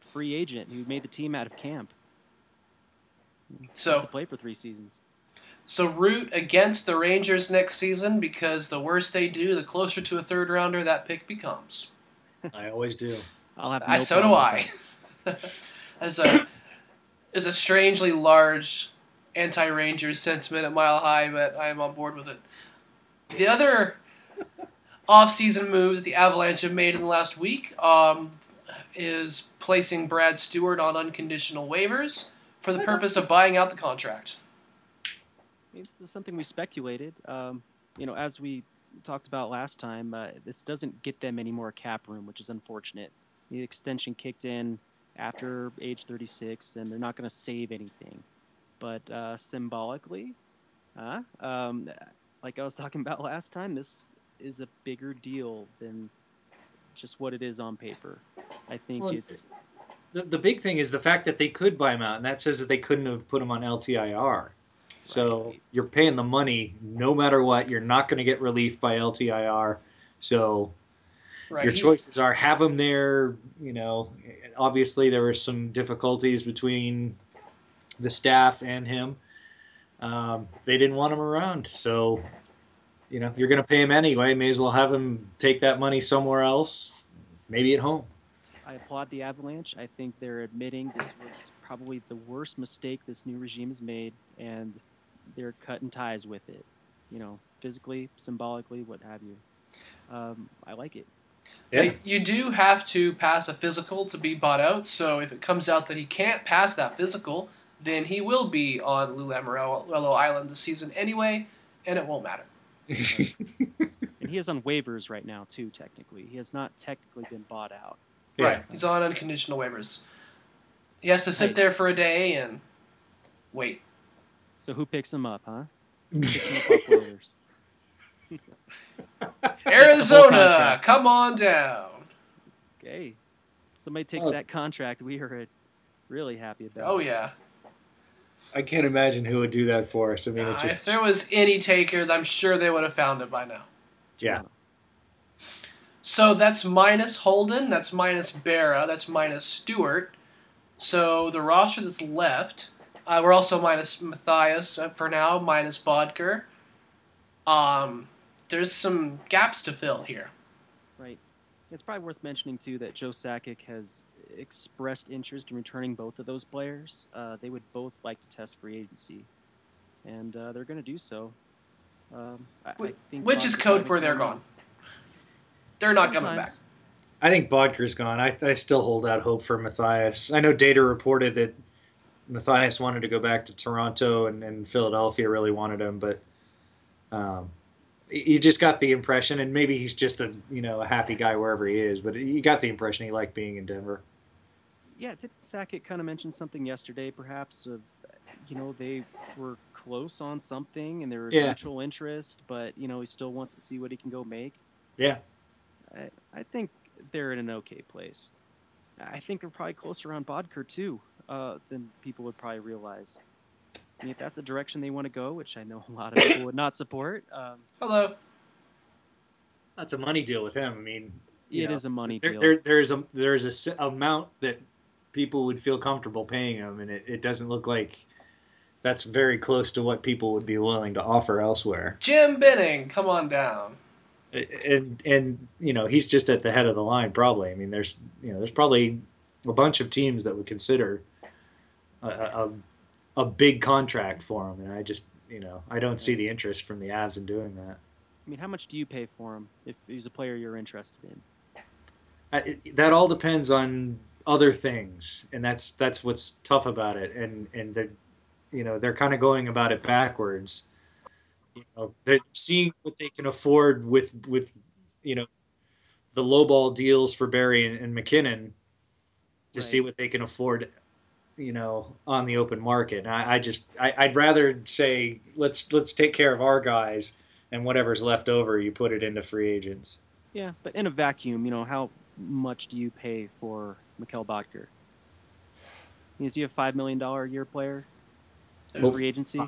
free agent who made the team out of camp. So, to play for 3 seasons. So root against the Rangers next season, because the worse they do, the closer to a third-rounder that pick becomes. I always do. I'll have no so do I. It's a strangely large anti-Rangers sentiment at Mile High, but I am on board with it. The other off-season moves that the Avalanche have made in the last week is placing Brad Stewart on unconditional waivers for the purpose of buying out the contract. This is something we speculated. You know, as we talked about last time, this doesn't get them any more cap room, which is unfortunate. The extension kicked in after age 36, and they're not going to save anything. But symbolically, like I was talking about last time, this is a bigger deal than just what it is on paper. I think the big thing is the fact that they could buy him out, and that says that they couldn't have put him on LTIR. So you're paying the money no matter what. You're not going to get relief by LTIR. So your choices are have him there. You know, obviously there were some difficulties between the staff and him. They didn't want him around. So, you know, you're going to pay him anyway. May as well have him take that money somewhere else, maybe at home. I applaud the Avalanche. I think they're admitting this was probably the worst mistake this new regime has made, and they're cutting ties with it, you know, physically, symbolically, what have you. I like it. Yeah. You do have to pass a physical to be bought out, so if it comes out that he can't pass that physical, then he will be on Lululemon Island this season anyway, and it won't matter. And he is on waivers right now, too, technically. He has not technically been bought out. Yeah. Right, he's on unconditional waivers. He has to sit there for a day and wait. So who picks him up, huh? Who picks him up off waivers? Arizona, come on down. Okay. Somebody takes that contract. We are really happy about it. Oh, yeah. I can't imagine who would do that for us. I mean, if there was any taker, I'm sure they would have found it by now. Yeah. So that's minus Holden. That's minus Berra. That's minus Stewart. So the roster that's left... we're also minus Matthias for now, minus Bodker. There's some gaps to fill here. Right. It's probably worth mentioning, too, that Joe Sakic has expressed interest in returning both of those players. They would both like to test free agency, and they're going to do so. Which is code for they're gone. They're not coming back. I think Bodker's gone. I still hold out hope for Matthias. I know Data reported that Matthias wanted to go back to Toronto, and Philadelphia really wanted him, but you just got the impression, and maybe he's just a happy guy wherever he is, but you got the impression he liked being in Denver. Yeah, didn't Sakic kind of mention something yesterday, perhaps, of, you know, they were close on something, and there was mutual interest, but, you know, he still wants to see what he can go make? Yeah. I think they're in an okay place. I think they're probably closer on Bodker, too. Than people would probably realize. And if that's the direction they want to go, which I know a lot of people would not support. Hello. That's a money deal with him. I mean, it is a money deal. There is a amount that people would feel comfortable paying him, and it doesn't look like that's very close to what people would be willing to offer elsewhere. Jim Benning, come on down. And he's just at the head of the line probably. I mean, there's probably a bunch of teams that would consider a big contract for him, and I just I don't see the interest from the Avs in doing that. I mean, how much do you pay for him if he's a player you're interested in? That all depends on other things, and that's what's tough about it. And they're kind of going about it backwards. They're seeing what they can afford with the lowball deals for Barry and McKinnon to see what they can afford, on the open market. And I'd rather say let's take care of our guys. And whatever's left over, you put it into free agents. Yeah, but in a vacuum, how much do you pay for Mikael Botker? Is he a $5 million a year player in free agency?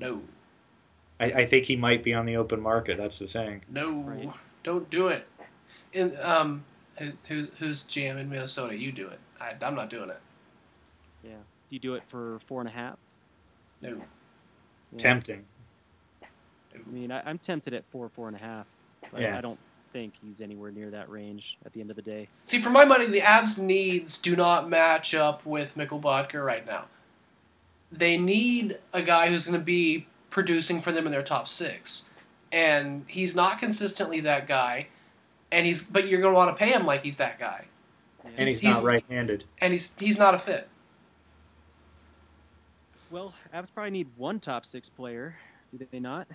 No. I think he might be on the open market. That's the thing. No, right? Don't do it. And, who's GM in Minnesota? You do it. I'm not doing it. Yeah. Do you do it for 4.5? No. Yeah. Tempting. I mean, I'm tempted at 4.5. But yeah. I don't think he's anywhere near that range at the end of the day. See, for my money, the Avs' needs do not match up with Mikkel Botker right now. They need a guy who's going to be producing for them in their top six. And he's not consistently that guy. And but you're going to want to pay him like he's that guy. Yeah. And he's not right-handed. And he's not a fit. Well, Avs probably need one top six player, do they not?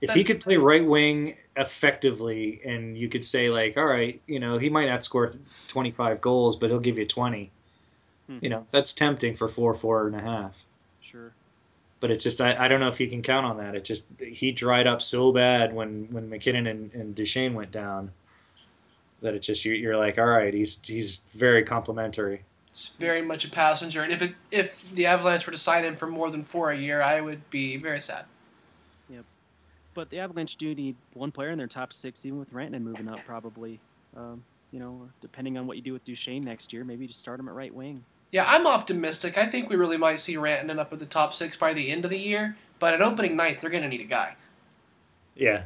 If he could play right wing effectively, and you could say, like, all right, he might not score 25 goals, but he'll give you 20. That's tempting for 4.5. Sure. But it's just, I don't know if you can count on that. It just, he dried up so bad when McKinnon and Duchesne went down that it's just, you're like, all right, he's very complimentary. It's very much a passenger. And if the Avalanche were to sign him for more than 4 a year, I would be very sad. But the Avalanche do need one player in their top six, even with Rantanen moving up, probably. Depending on what you do with Duchesne next year, maybe just start him at right wing. Yeah, I'm optimistic. I think we really might see Rantanen up at the top six by the end of the year. But at opening night, they're going to need a guy. Yeah.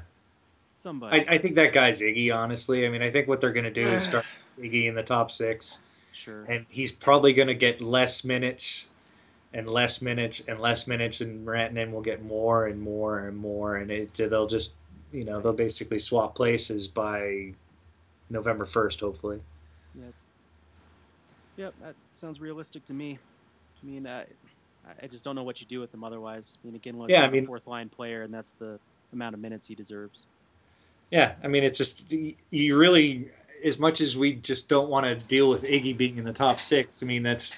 Somebody. I think that guy's Iggy, honestly. I mean, I think what they're going to do is start Iggy in the top six. Sure. And he's probably going to get less minutes and less minutes and less minutes, and Rantanen will get more and more and more, and they'll just, they'll basically swap places by November 1st, hopefully. Yep, that sounds realistic to me. I mean, I just don't know what you do with him otherwise. I mean, again, he's a fourth-line player, and that's the amount of minutes he deserves. Yeah, I mean, it's just, you really, as much as we just don't want to deal with Iggy being in the top six, I mean, that's,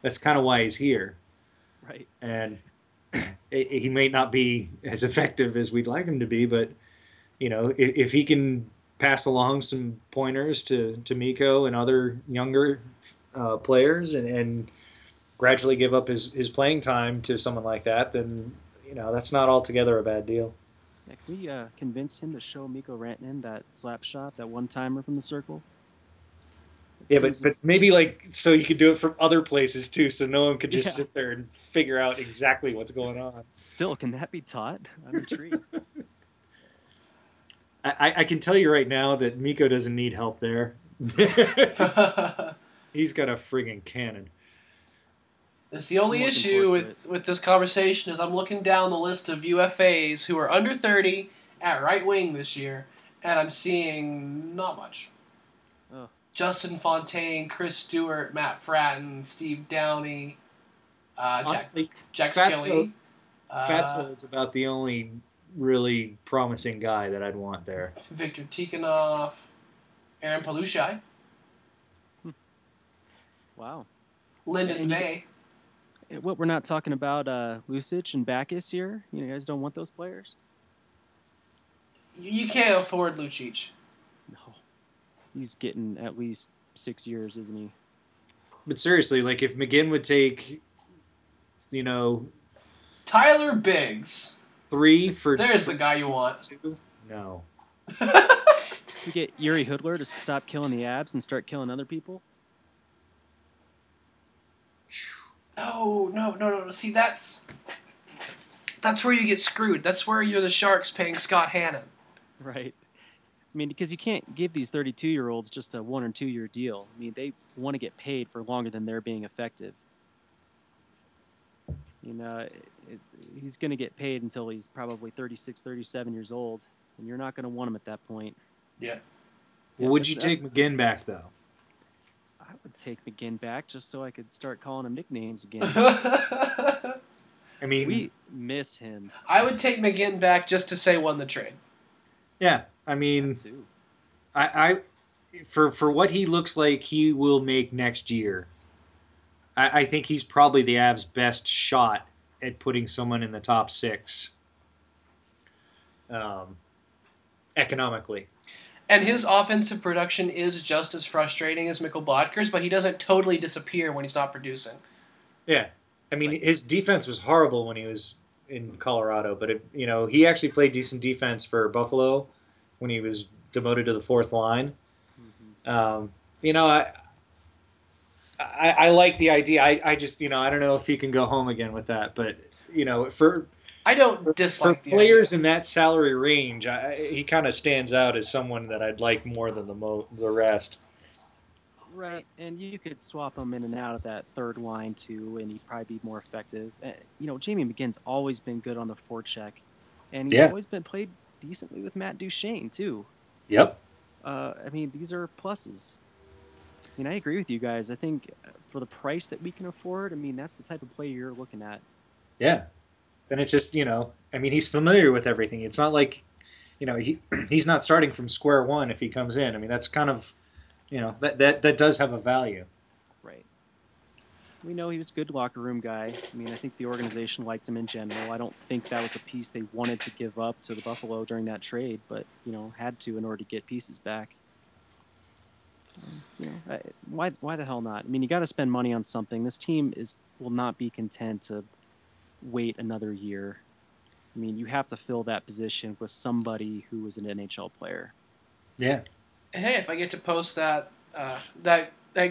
that's kind of why he's here. Right. And he may not be as effective as we'd like him to be, but, if he can pass along some pointers to Mikko and other younger players and gradually give up his playing time to someone like that, then, that's not altogether a bad deal. Yeah, can we convince him to show Mikko Rantanen that slap shot, that one-timer from the circle? Yeah, but maybe, like, so you could do it from other places, too, so no one could just sit there and figure out exactly what's going on. Still, can that be taught? I'm intrigued. I can tell you right now that Mikko doesn't need help there. He's got a friggin' cannon. That's the only issue with this conversation is I'm looking down the list of UFAs who are under 30 at right wing this year, and I'm seeing not much. Oh. Justin Fontaine, Chris Stewart, Matt Fratton, Steve Downey, Jack Skilly. Fatso is about the only really promising guy that I'd want there. Victor Tikhonov, Aaron Palushai. Wow. Lyndon Bay. What, we're not talking about Lucic and Backus here? You guys don't want those players? You can't afford Lucic. No. He's getting at least 6 years, isn't he? But seriously, like, if McGinn would take you know, Tyler Biggs. 3 for... There's the guy you want. 2? No. We get Yuri Hoodler to stop killing the abs and start killing other people? No. See, that's where you get screwed. That's where you're the Sharks paying Scott Hannon. Right. I mean, because you can't give these 32-year-olds just a 1 or 2 year deal. I mean, they want to get paid for longer than they're being effective. You know, he's going to get paid until he's probably 36, 37 years old, and you're not going to want him at that point. Yeah. Well, would you take McGinn back, though? I would take McGinn back just so I could start calling him nicknames again. I mean, we miss him. I would take McGinn back just to say won the trade. Yeah, I mean, I for what he looks like he will make next year, I think he's probably the Avs' best shot at putting someone in the top 6 economically. And his offensive production is just as frustrating as Mikko Botker's, but he doesn't totally disappear when he's not producing. Yeah. I mean, his defense was horrible when he was in Colorado, but he actually played decent defense for Buffalo when he was demoted to the 4th line. Mm-hmm. I like the idea. I just, I don't know if he can go home again with that, but, for players in that salary range, he kind of stands out as someone that I'd like more than the rest. Right, and you could swap him in and out of that 3rd line, too, and he'd probably be more effective. Jamie McGinn's always been good on the forecheck, and he's always been played decently with Matt Duchene, too. Yep. These are pluses. I agree with you guys. I think for the price that we can afford, that's the type of player you're looking at. Yeah. And it's just, he's familiar with everything. It's not like, he's not starting from square one if he comes in. That's kind of, that does have a value. Right. We know he was a good locker room guy. I think the organization liked him in general. I don't think that was a piece they wanted to give up to the Buffalo during that trade, but, had to in order to get pieces back. Why the hell not? You got to spend money on something. This team will not be content to wait another year. You have to fill that position with somebody who is an NHL player. Yeah. Hey, if I get to post that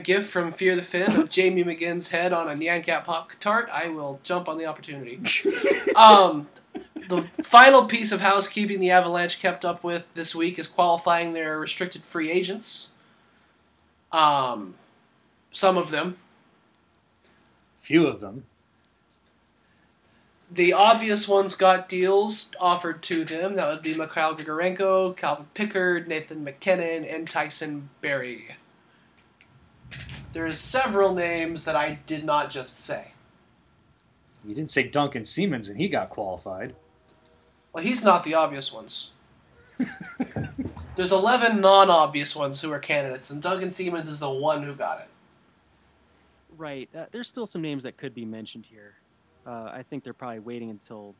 gif from Fear the Fin of Jamie McGinn's head on a Nyan Cat Pop tart, I will jump on the opportunity. The final piece of housekeeping the Avalanche kept up with this week is qualifying their restricted free agents. Some of them. Few of them. The obvious ones got deals offered to them. That would be Mikhail Grigorenko, Calvin Pickard, Nathan McKinnon, and Tyson Berry. There's several names that I did not just say. You didn't say Duncan Siemens, and he got qualified. Well, he's not the obvious ones. There's 11 non-obvious ones who are candidates, and Duncan Siemens is the one who got it. Right. There's still some names that could be mentioned here. I think they're probably waiting until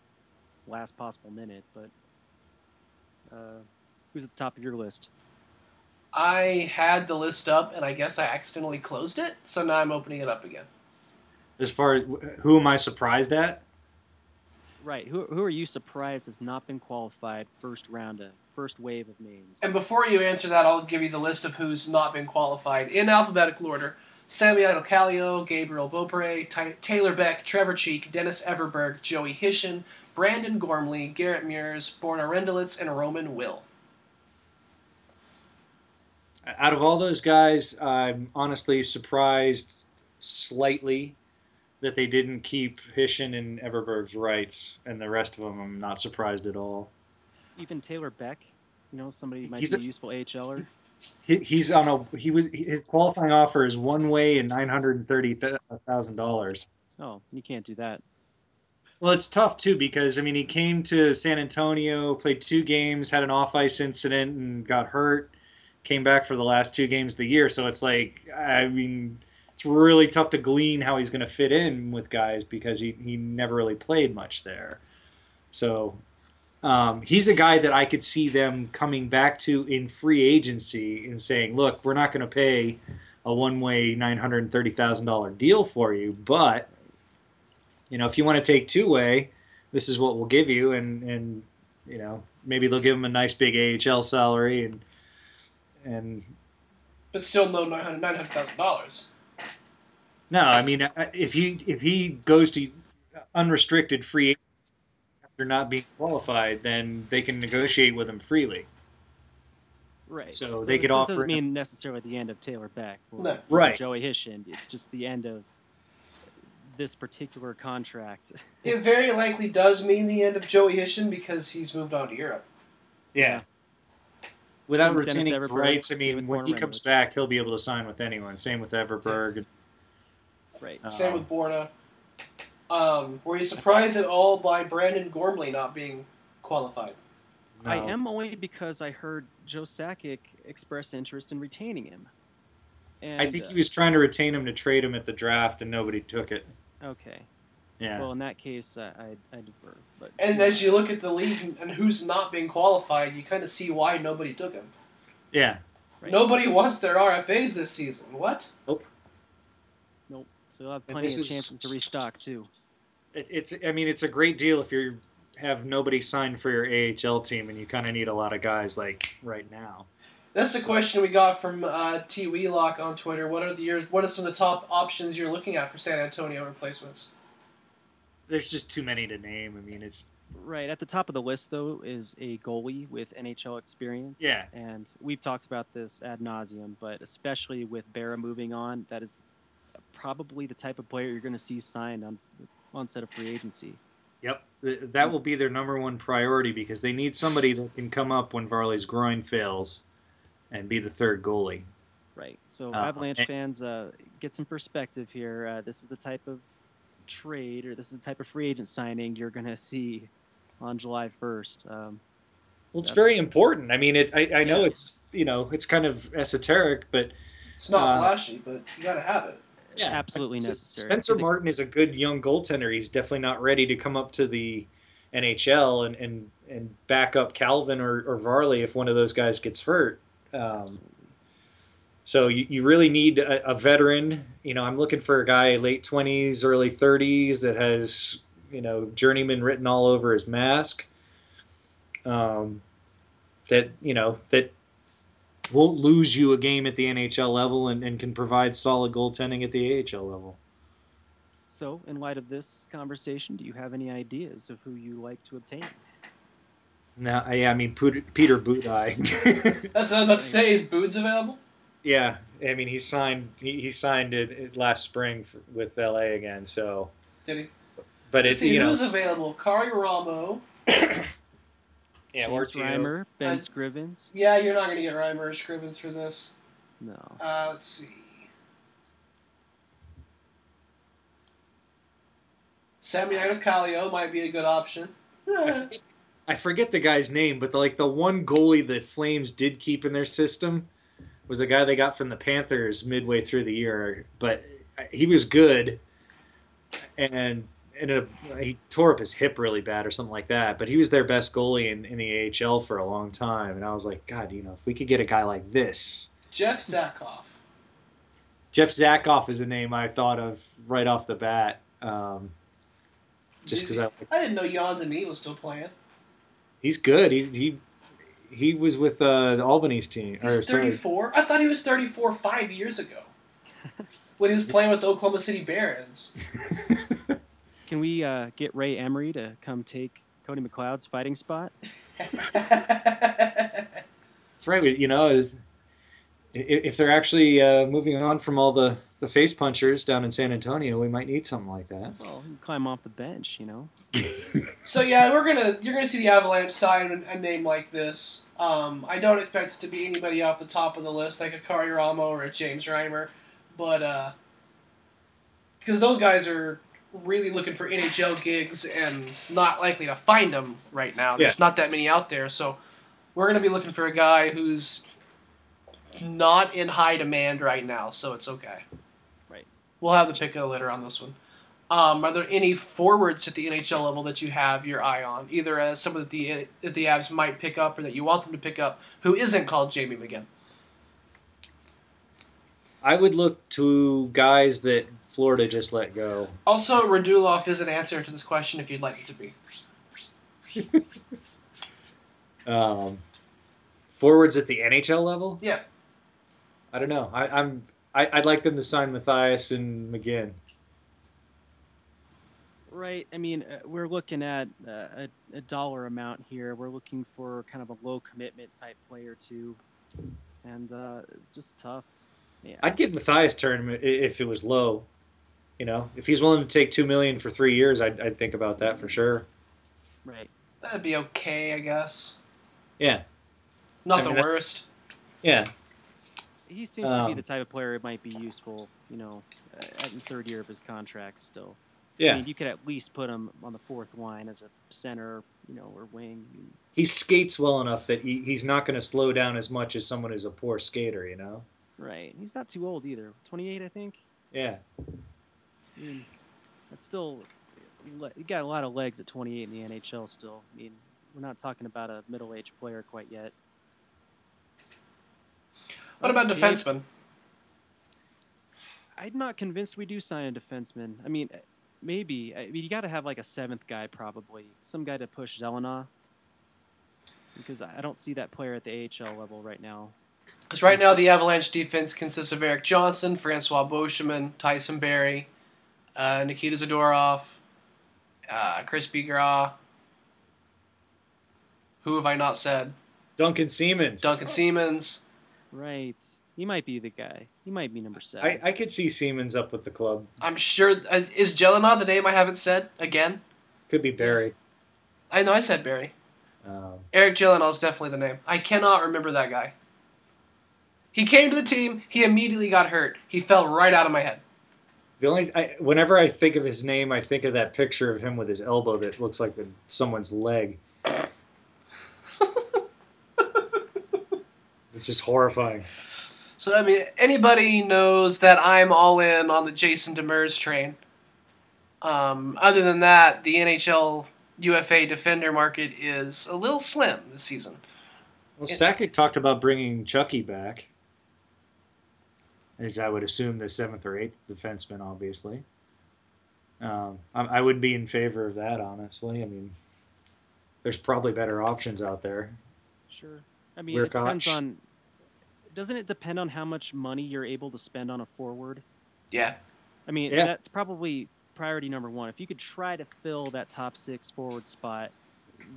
last possible minute, but who's at the top of your list? I had the list up, and I guess I accidentally closed it, so now I'm opening it up again. As far as who am I surprised at? Right. Who are you surprised has not been qualified first wave of names? And before you answer that, I'll give you the list of who's not been qualified in alphabetical order. Samuel Calio, Gabriel Beaupre, Taylor Beck, Trevor Cheek, Dennis Everberg, Joey Hishin, Brandon Gormley, Garrett Mears, Borna Rendelitz, and Roman Will. Out of all those guys, I'm honestly surprised slightly that they didn't keep Hishin and Everberg's rights, and the rest of them I'm not surprised at all. Even Taylor Beck, somebody might be a useful AHLer. His qualifying offer is one way and $930,000. Oh, you can't do that. Well, it's tough too because he came to San Antonio, played 2 games, had an off-ice incident, and got hurt. Came back for the last 2 games of the year, so it's like it's really tough to glean how he's going to fit in with guys because he never really played much there. So. He's a guy that I could see them coming back to in free agency and saying, look, we're not going to pay a one-way $930,000 deal for you, but you know, if you want to take two-way, this is what we'll give you, and you know, maybe they'll give him a nice big AHL salary and but still no $900,000. No, I mean, if he goes to unrestricted free agency after not being qualified, then they can negotiate with him freely. Right. So they could offer. Doesn't mean necessarily the end of Taylor Beck or Joey Hishin. It's just the end of this particular contract. It very likely does mean the end of Joey Hishin because he's moved on to Europe. Yeah. Without retaining his rights, I mean, when he comes back, he'll be able to sign with anyone. Same with Everberg. Right. Same with Borna. Were you surprised at all by Brandon Gormley not being qualified? No. I am only because I heard Joe Sakic express interest in retaining him. And, I think he was trying to retain him to trade him at the draft, and nobody took it. Okay. Yeah. Well, in that case, I defer. But and as you look at the league and who's not being qualified, you kind of see why nobody took him. Yeah. Right. Nobody wants their RFAs this season. What? Nope. So you'll have plenty of chances to restock too. It's. I mean, it's a great deal if you have nobody signed for your AHL team, and you kind of need a lot of guys like right now. That's the question we got from T. Wheelock on Twitter. What are some of the top options you're looking at for San Antonio replacements? There's just too many to name. I mean, it's right at the top of the list though is a goalie with NHL experience. Yeah, and we've talked about this ad nauseum, but especially with Berra moving on, that is probably the type of player you're going to see signed on the onset of free agency. Yep, that will be their number one priority because they need somebody that can come up when Varley's groin fails and be the third goalie. Right. So Avalanche fans, get some perspective here. This is the type of trade, or this is the type of free agent signing you're going to see on July 1st. Well, it's very important. I mean, I know it's, you know, it's kind of esoteric, but it's not flashy, but you got to have it. Yeah, absolutely necessary. Spencer Martin is a good young goaltender. He's definitely not ready to come up to the NHL and back up Calvin or Varley if one of those guys gets hurt. So you really need a veteran. You know, I'm looking for a guy late 20s, early 30s that has, you know, journeyman written all over his mask. That, you know, that won't lose you a game at the NHL level and can provide solid goaltending at the AHL level. So, in light of this conversation, do you have any ideas of who you like to obtain? No, I mean, Peter Budaj. That's what I was about to say. Is Boots available? Yeah, I mean, he signed it last spring with LA again. So did he? But it's you know, who's available? Kari Ramo. Yeah, or Reimer, Ben Scrivens. Yeah, you're not going to get Reimer or Scrivens for this. No. Let's see. Sammy Agacalio might be a good option. I forget the guy's name, but the one goalie the Flames did keep in their system was a guy they got from the Panthers midway through the year. But he was good, and he tore up his hip really bad or something like that. But he was their best goalie in the AHL for a long time. And I was like, God, you know, if we could get a guy like this. Jeff Zakoff is a name I thought of right off the bat. Just because I didn't know Jan Denis was still playing. He's good. He was with the Albany's team. He's 34? I thought he was 34 5 years ago when he was playing with the Oklahoma City Barons. Can we get Ray Emery to come take Cody McLeod's fighting spot? That's right. You know, if they're actually moving on from all the face punchers down in San Antonio, we might need something like that. Well, climb off the bench, you know. So yeah, you're gonna see the Avalanche sign a name like this. I don't expect it to be anybody off the top of the list, like a Kari Ramo or a James Reimer, but because those guys are really looking for NHL gigs and not likely to find them right now. There's not that many out there, so we're gonna be looking for a guy who's not in high demand right now, so it's okay. We'll have the pick of the litter on this one. Are there any forwards at the NHL level that you have your eye on, either as someone that the Avs might pick up or that you want them to pick up, who isn't called Jamie McGinn? I would look to guys that Florida just let go. Also, Radulov is an answer to this question if you'd like it to be. Forwards at the NHL level? Yeah. I don't know. I'd like them to sign Mathias and McGinn. Right. I mean, we're looking at a dollar amount here. We're looking for kind of a low commitment type player too, and it's just tough. Yeah. I'd get Mathias' term if it was low. You know, if he's willing to take $2 million for 3 years, I'd think about that for sure. Right. That'd be okay, I guess. Yeah. Not the worst. Yeah. He seems to be the type of player that might be useful, you know, at the third year of his contract still. Yeah. I mean, you could at least put him on the fourth line as a center, you know, or wing. He skates well enough that he's not going to slow down as much as someone who's a poor skater, you know? Right. He's not too old either. 28, I think. Yeah. I mean, that's still... You got a lot of legs at 28 in the NHL still. I mean, we're not talking about a middle-aged player quite yet. What about defensemen? I'm not convinced we do sign a defenseman. I mean, maybe. I mean, you got to have like a seventh guy probably. Some guy to push Zelina. Because I don't see that player at the AHL level right now. Because right now the Avalanche defense consists of Eric Johnson, Francois Beauchemin, Tyson Barrie, Nikita Zadorov, Chris Bigras. Who have I not said? Duncan Siemens. Right. He might be the guy. He might be number 7. I could see Siemens up with the club. I'm sure. Is Jelena the name I haven't said again? Could be Barry. I know I said Barry. Eric Jelena is definitely the name. I cannot remember that guy. He came to the team. He immediately got hurt. He fell right out of my head. The only whenever I think of his name, I think of that picture of him with his elbow that looks like someone's leg. It's just horrifying. So, I mean, anybody knows that I'm all in on the Jason Demers train. Other than that, the NHL UFA defender market is a little slim this season. Well, Sakic talked about bringing Chucky back. As I would assume the 7th or 8th defenseman, obviously. I would be in favor of that, honestly. I mean, there's probably better options out there. Sure. I mean, it depends on... Doesn't it depend on how much money you're able to spend on a forward? Yeah. I mean, that's probably priority number one. If you could try to fill that top 6 forward spot,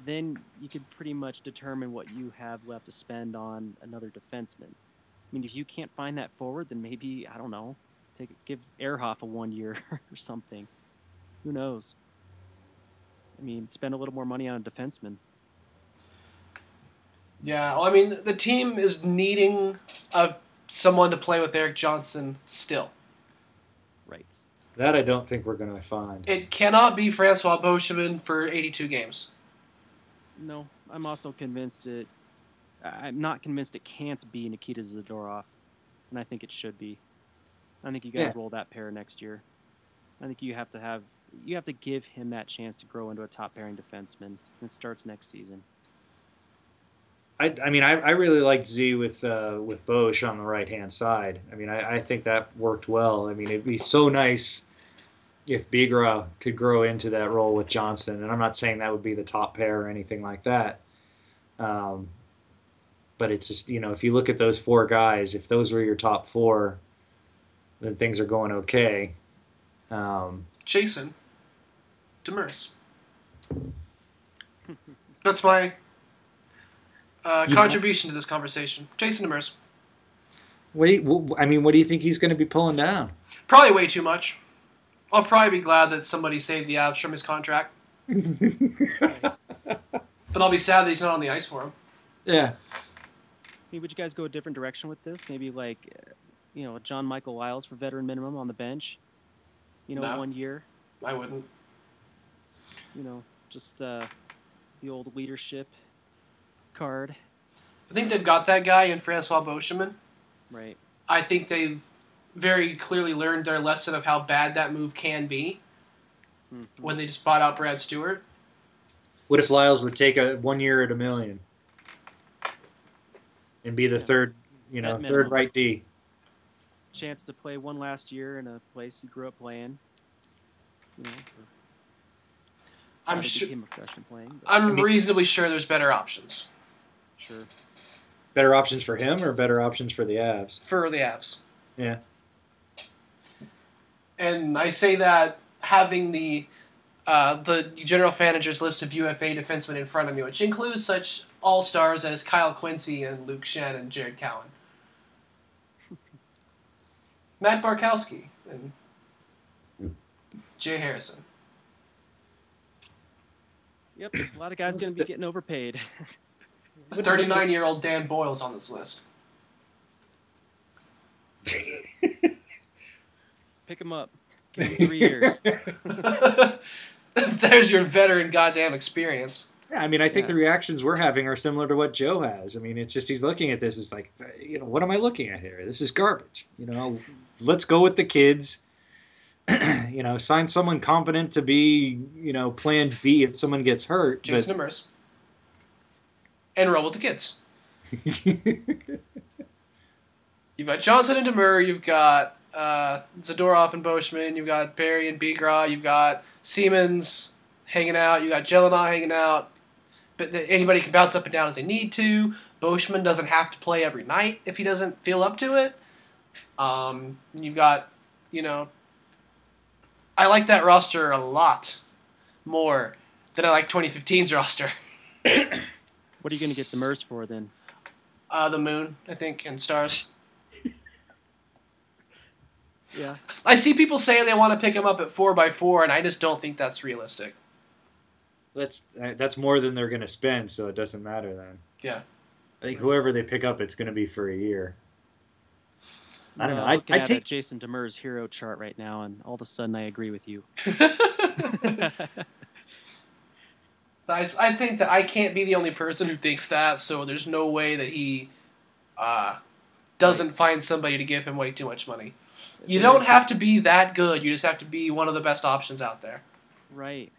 then you could pretty much determine what you have left to spend on another defenseman. I mean, if you can't find that forward, then maybe, I don't know, give Ehrhoff a 1 year or something. Who knows? I mean, spend a little more money on a defenseman. Yeah, well, I mean, the team is needing someone to play with Eric Johnson still. Right. That I don't think we're going to find. It cannot be Francois Beauchemin for 82 games. No, I'm not convinced it can't be Nikita Zadorov, and I think it should be. I think you got to roll that pair next year. I think you have to give him that chance to grow into a top-pairing defenseman. It starts next season. I mean, I really liked Z with Bosch on the right-hand side. I mean, I think that worked well. I mean, it'd be so nice if Bigras could grow into that role with Johnson, and I'm not saying that would be the top pair or anything like that. But it's just, you know, if you look at those 4 guys, if those were your top 4, then things are going okay. Jason Demers. That's my... contribution to this conversation. Jason Demers. What do you think he's going to be pulling down? Probably way too much. I'll probably be glad that somebody saved the Avs from his contract. But I'll be sad that he's not on the ice for him. Yeah. Hey, would you guys go a different direction with this? Maybe like, you know, John Michael Lyles for veteran minimum on the bench? You know, no, 1 year? I wouldn't. You know, just the old leadership card. I think they've got that guy in Francois Beauchemin. Right. I think they've very clearly learned their lesson of how bad that move can be when they just bought out Brad Stewart. What if Lyles would take a 1 year at $1 million and be the third right D? chance to play one last year in a place he grew up playing. You know, I'm sure. I'm reasonably sure there's better options. Sure. Better options for him or better options for the Avs? For the Avs. Yeah. And I say that having the general manager's list of UFA defensemen in front of me, which includes such all-stars as Kyle Quincy and Luke Shen and Jared Cowan. Matt Barkowski and Jay Harrison. Yep, a lot of guys going to be getting overpaid. 39-year-old Dan Boyle's on this list. Pick him up. Give him 3 years. There's your veteran goddamn experience. Yeah, I mean, I think the reactions we're having are similar to what Joe has. I mean, it's just he's looking at this. It's like, you know, what am I looking at here? This is garbage. You know, let's go with the kids. You know, sign someone competent to be, you know, plan B if someone gets hurt. Jason Demers. And roll with the kids. You've got Johnson and Demure. You've got Zadorov and Boschman. You've got Barry and Bigras. You've got Siemens hanging out. You've got Jelena hanging out. But anybody can bounce up and down as they need to. Boschman doesn't have to play every night if he doesn't feel up to it. You've got, you know, I like that roster a lot more than I like 2015's roster. What are you going to get the MERS for then? The moon, I think, and stars. Yeah. I see people saying they want to pick him up at 4x4, and I just don't think that's realistic. That's more than they're going to spend, so it doesn't matter then. Yeah. I think whoever they pick up, it's going to be for a year. I don't know. I'm looking at that Jason Demers hero chart right now, and all of a sudden I agree with you. I think that I can't be the only person who thinks that, so there's no way that he doesn't find somebody to give him way too much money. You don't have to be that good. You just have to be one of the best options out there. Right.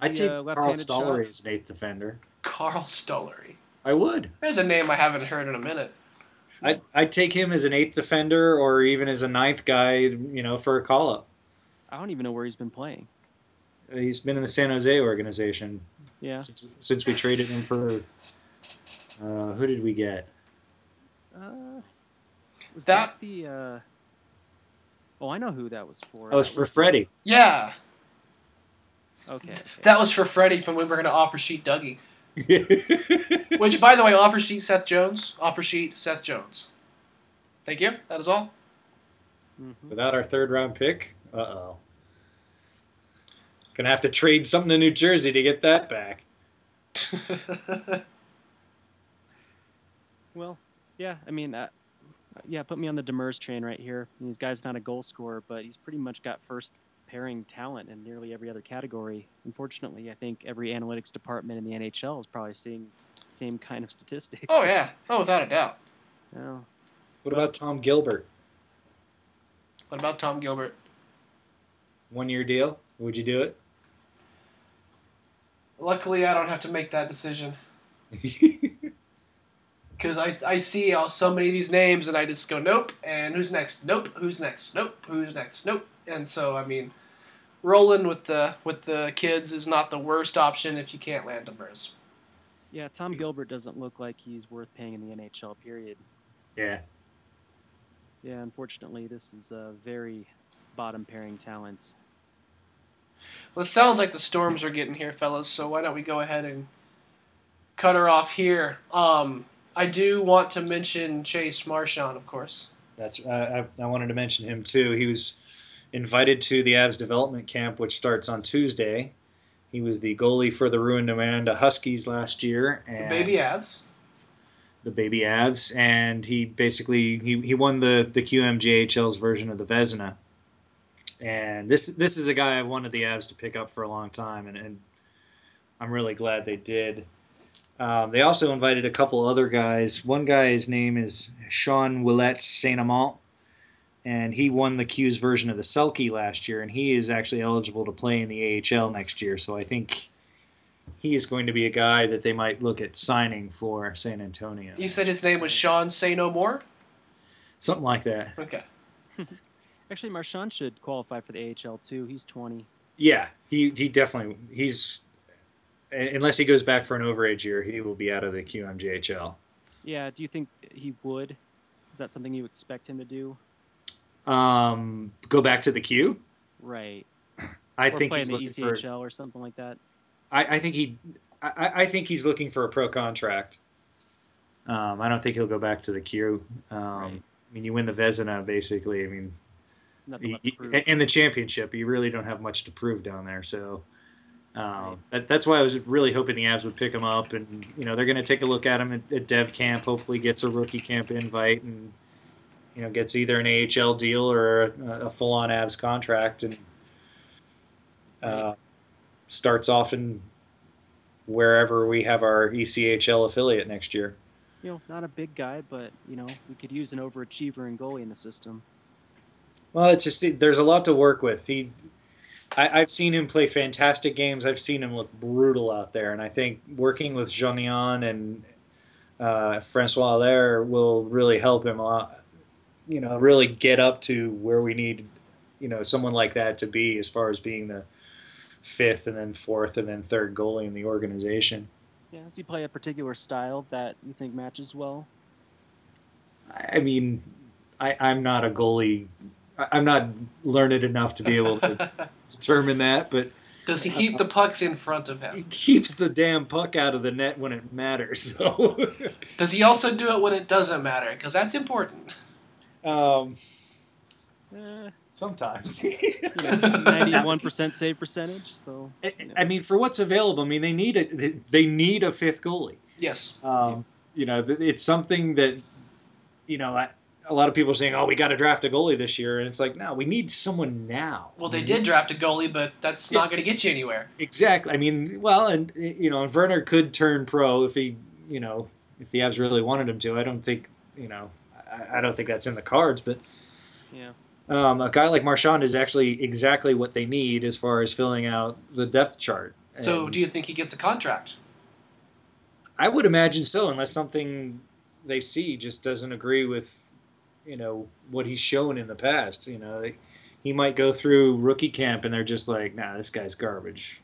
I'd take Carl Stollery as an eighth defender. Carl Stollery. I would. There's a name I haven't heard in a minute. I'd take him as an eighth defender or even as a ninth guy, you know, for a call-up. I don't even know where he's been playing. He's been in the San Jose organization. Yeah. Since we traded him for who did we get? Was that the? Oh, I know who that was for. That was for Freddie. Yeah. Okay. That was for Freddie from when we were going to offer sheet Dougie. Which, by the way, offer sheet Seth Jones. Offer sheet Seth Jones. Thank you. That is all. Mm-hmm. Without our third round pick. Uh-oh. Gonna have to trade something to New Jersey to get that back. Well, yeah, I mean, put me on the Demers train right here. I mean, this guy's not a goal scorer, but he's pretty much got first pairing talent in nearly every other category. Unfortunately, I think every analytics department in the NHL is probably seeing the same kind of statistics. Oh yeah, without a doubt. Oh. What about Tom Gilbert? 1 year deal. Would you do it? Luckily, I don't have to make that decision. Because I see so many of these names, and I just go, nope, and who's next? Nope, who's next? Nope, who's next? Nope. And so, I mean, rolling with the kids is not the worst option if you can't land Demers. Yeah, Tom Gilbert doesn't look like he's worth paying in the NHL, period. Yeah. Yeah, unfortunately, this is a very bottom-pairing talent. Well, it sounds like the storms are getting here, fellas, so why don't we go ahead and cut her off here. I do want to mention Chase Marchand, of course. That's I wanted to mention him, too. He was invited to the Avs development camp, which starts on Tuesday. He was the goalie for the Rouyn Amanda Huskies last year. And the baby Avs, and he basically he won the QMJHL's version of the Vezina. And this is a guy I've wanted the Avs to pick up for a long time, and I'm really glad they did. They also invited a couple other guys. One guy's name is Sean Willette Saint Amant, and he won the Q's version of the Selke last year, and he is actually eligible to play in the AHL next year. So I think he is going to be a guy that they might look at signing for San Antonio. You said his name was Sean Say No More? something like that. Okay. Actually, Marchand should qualify for the AHL too. He's 20. Yeah, he definitely he's unless he goes back for an overage year, he will be out of the QMJHL. Yeah, do you think he would? Is that something you expect him to do? Go back to the Q? Right. I think he's looking for ECHL or something like that. I think he's looking for a pro contract. I don't think he'll go back to the Q. Right. I mean, you win the Vezina, basically. I mean, and the championship, you really don't have much to prove down there. So right. that's why I was really hoping the Avs would pick him up. And, you know, they're going to take a look at him at Dev Camp, hopefully gets a rookie camp invite and, you know, gets either an AHL deal or a full-on Avs contract and starts off in wherever we have our ECHL affiliate next year. You know, not a big guy, but, you know, we could use an overachiever and goalie in the system. Well, it's just there's a lot to work with. I've seen him play fantastic games. I've seen him look brutal out there, and I think working with Jean-Yann and Francois Allaire will really help him a lot, you know, really get up to where we need, you know, someone like that to be as far as being the fifth and then fourth and then third goalie in the organization. Yeah, does he play a particular style that you think matches well? I mean, I'm not a goalie. I'm not learned enough to be able to determine that, but... Does he keep the pucks in front of him? He keeps the damn puck out of the net when it matters. So. Does he also do it when it doesn't matter? Because that's important. Sometimes. 91% save percentage. So you know. I mean, for what's available, I mean, they need a fifth goalie. Yes. You know, it's something that, you know, a lot of people are saying, "Oh, we got to draft a goalie this year," and it's like, no, we need someone now. Well, they did draft a goalie, but that's not going to get you anywhere. Exactly. I mean, well, and you know, Werner could turn pro if he, you know, if the Avs really wanted him to. I don't think, you know, I don't think that's in the cards, but. Yeah. A guy like Marchand is actually exactly what they need as far as filling out the depth chart. And so do you think he gets a contract? I would imagine so, unless something they see just doesn't agree with, you know, what he's shown in the past. You know, he might go through rookie camp and they're just like, nah, this guy's garbage.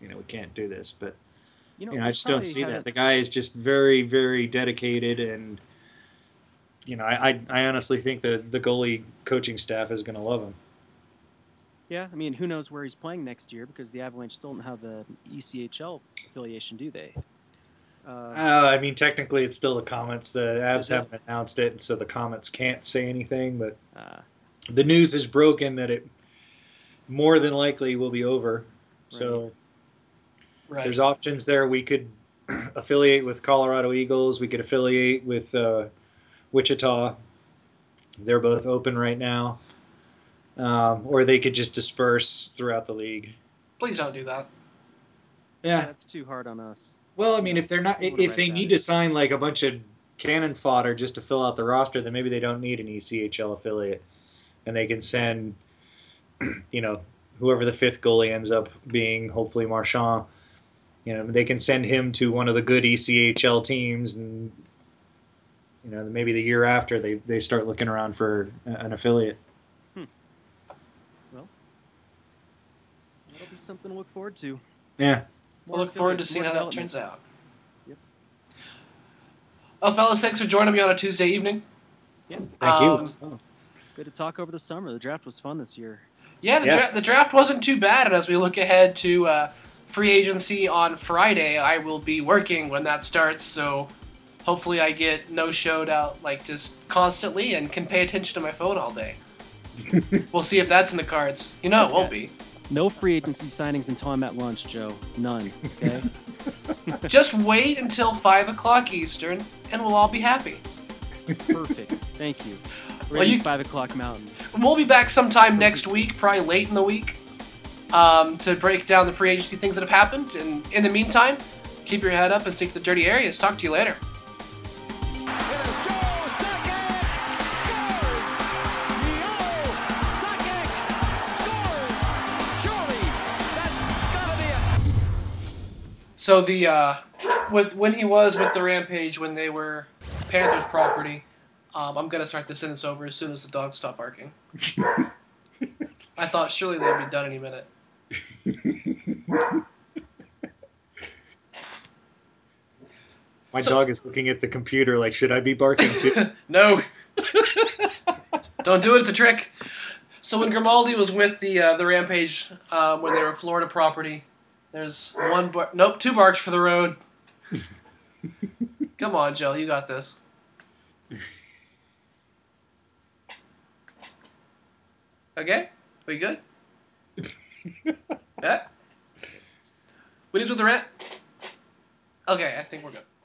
You know, we can't do this. But, you know I just don't see that. The guy is just very, very dedicated and... You know, I honestly think that the goalie coaching staff is going to love him. Yeah, I mean, who knows where he's playing next year because the Avalanche still don't have an ECHL affiliation, do they? I mean, technically it's still the Comets. The Avs haven't announced it, and so the Comets can't say anything. But the news is broken that it more than likely will be over. Right. So there's options there. We could affiliate with Colorado Eagles. We could affiliate with... Wichita, they're both open right now. Or they could just disperse throughout the league. Please don't do that. Yeah. That's too hard on us. Well, I mean, if they're not, if they need to sign like a bunch of cannon fodder just to fill out the roster, then maybe they don't need an ECHL affiliate. And they can send, you know, whoever the fifth goalie ends up being, hopefully Marchand, you know, they can send him to one of the good ECHL teams and, you know, maybe the year after they start looking around for an affiliate. Well, that'll be something to look forward to. Yeah. We'll look forward to seeing how that turns out. Yep. Well, fellas, thanks for joining me on a Tuesday evening. Yeah. Thank you. It's fun. Good to talk over the summer. The draft was fun this year. Yeah, the draft wasn't too bad. And as we look ahead to free agency on Friday, I will be working when that starts, so... Hopefully I get no-showed out, like, just constantly and can pay attention to my phone all day. We'll see if that's in the cards. You know, it won't be. No free agency signings until I'm at lunch, Joe. None, okay? Just wait until 5 o'clock Eastern, and we'll all be happy. Perfect. Thank you. We're at 5 o'clock Mountain. We'll be back sometime next week, probably late in the week, to break down the free agency things that have happened. And in the meantime, keep your head up and seek the dirty areas. Talk to you later. So the when he was with the Rampage, when they were Panthers property, I'm going to start this sentence over as soon as the dogs stop barking. I thought surely they'd be done any minute. My dog is looking at the computer like, should I be barking too? No. Don't do it. It's a trick. So when Grimaldi was with the Rampage, when they were Florida property, there's two barks for the road. Come on, Joe, you got this. Okay, we good? Yeah. What is with the rant? Okay, I think we're good.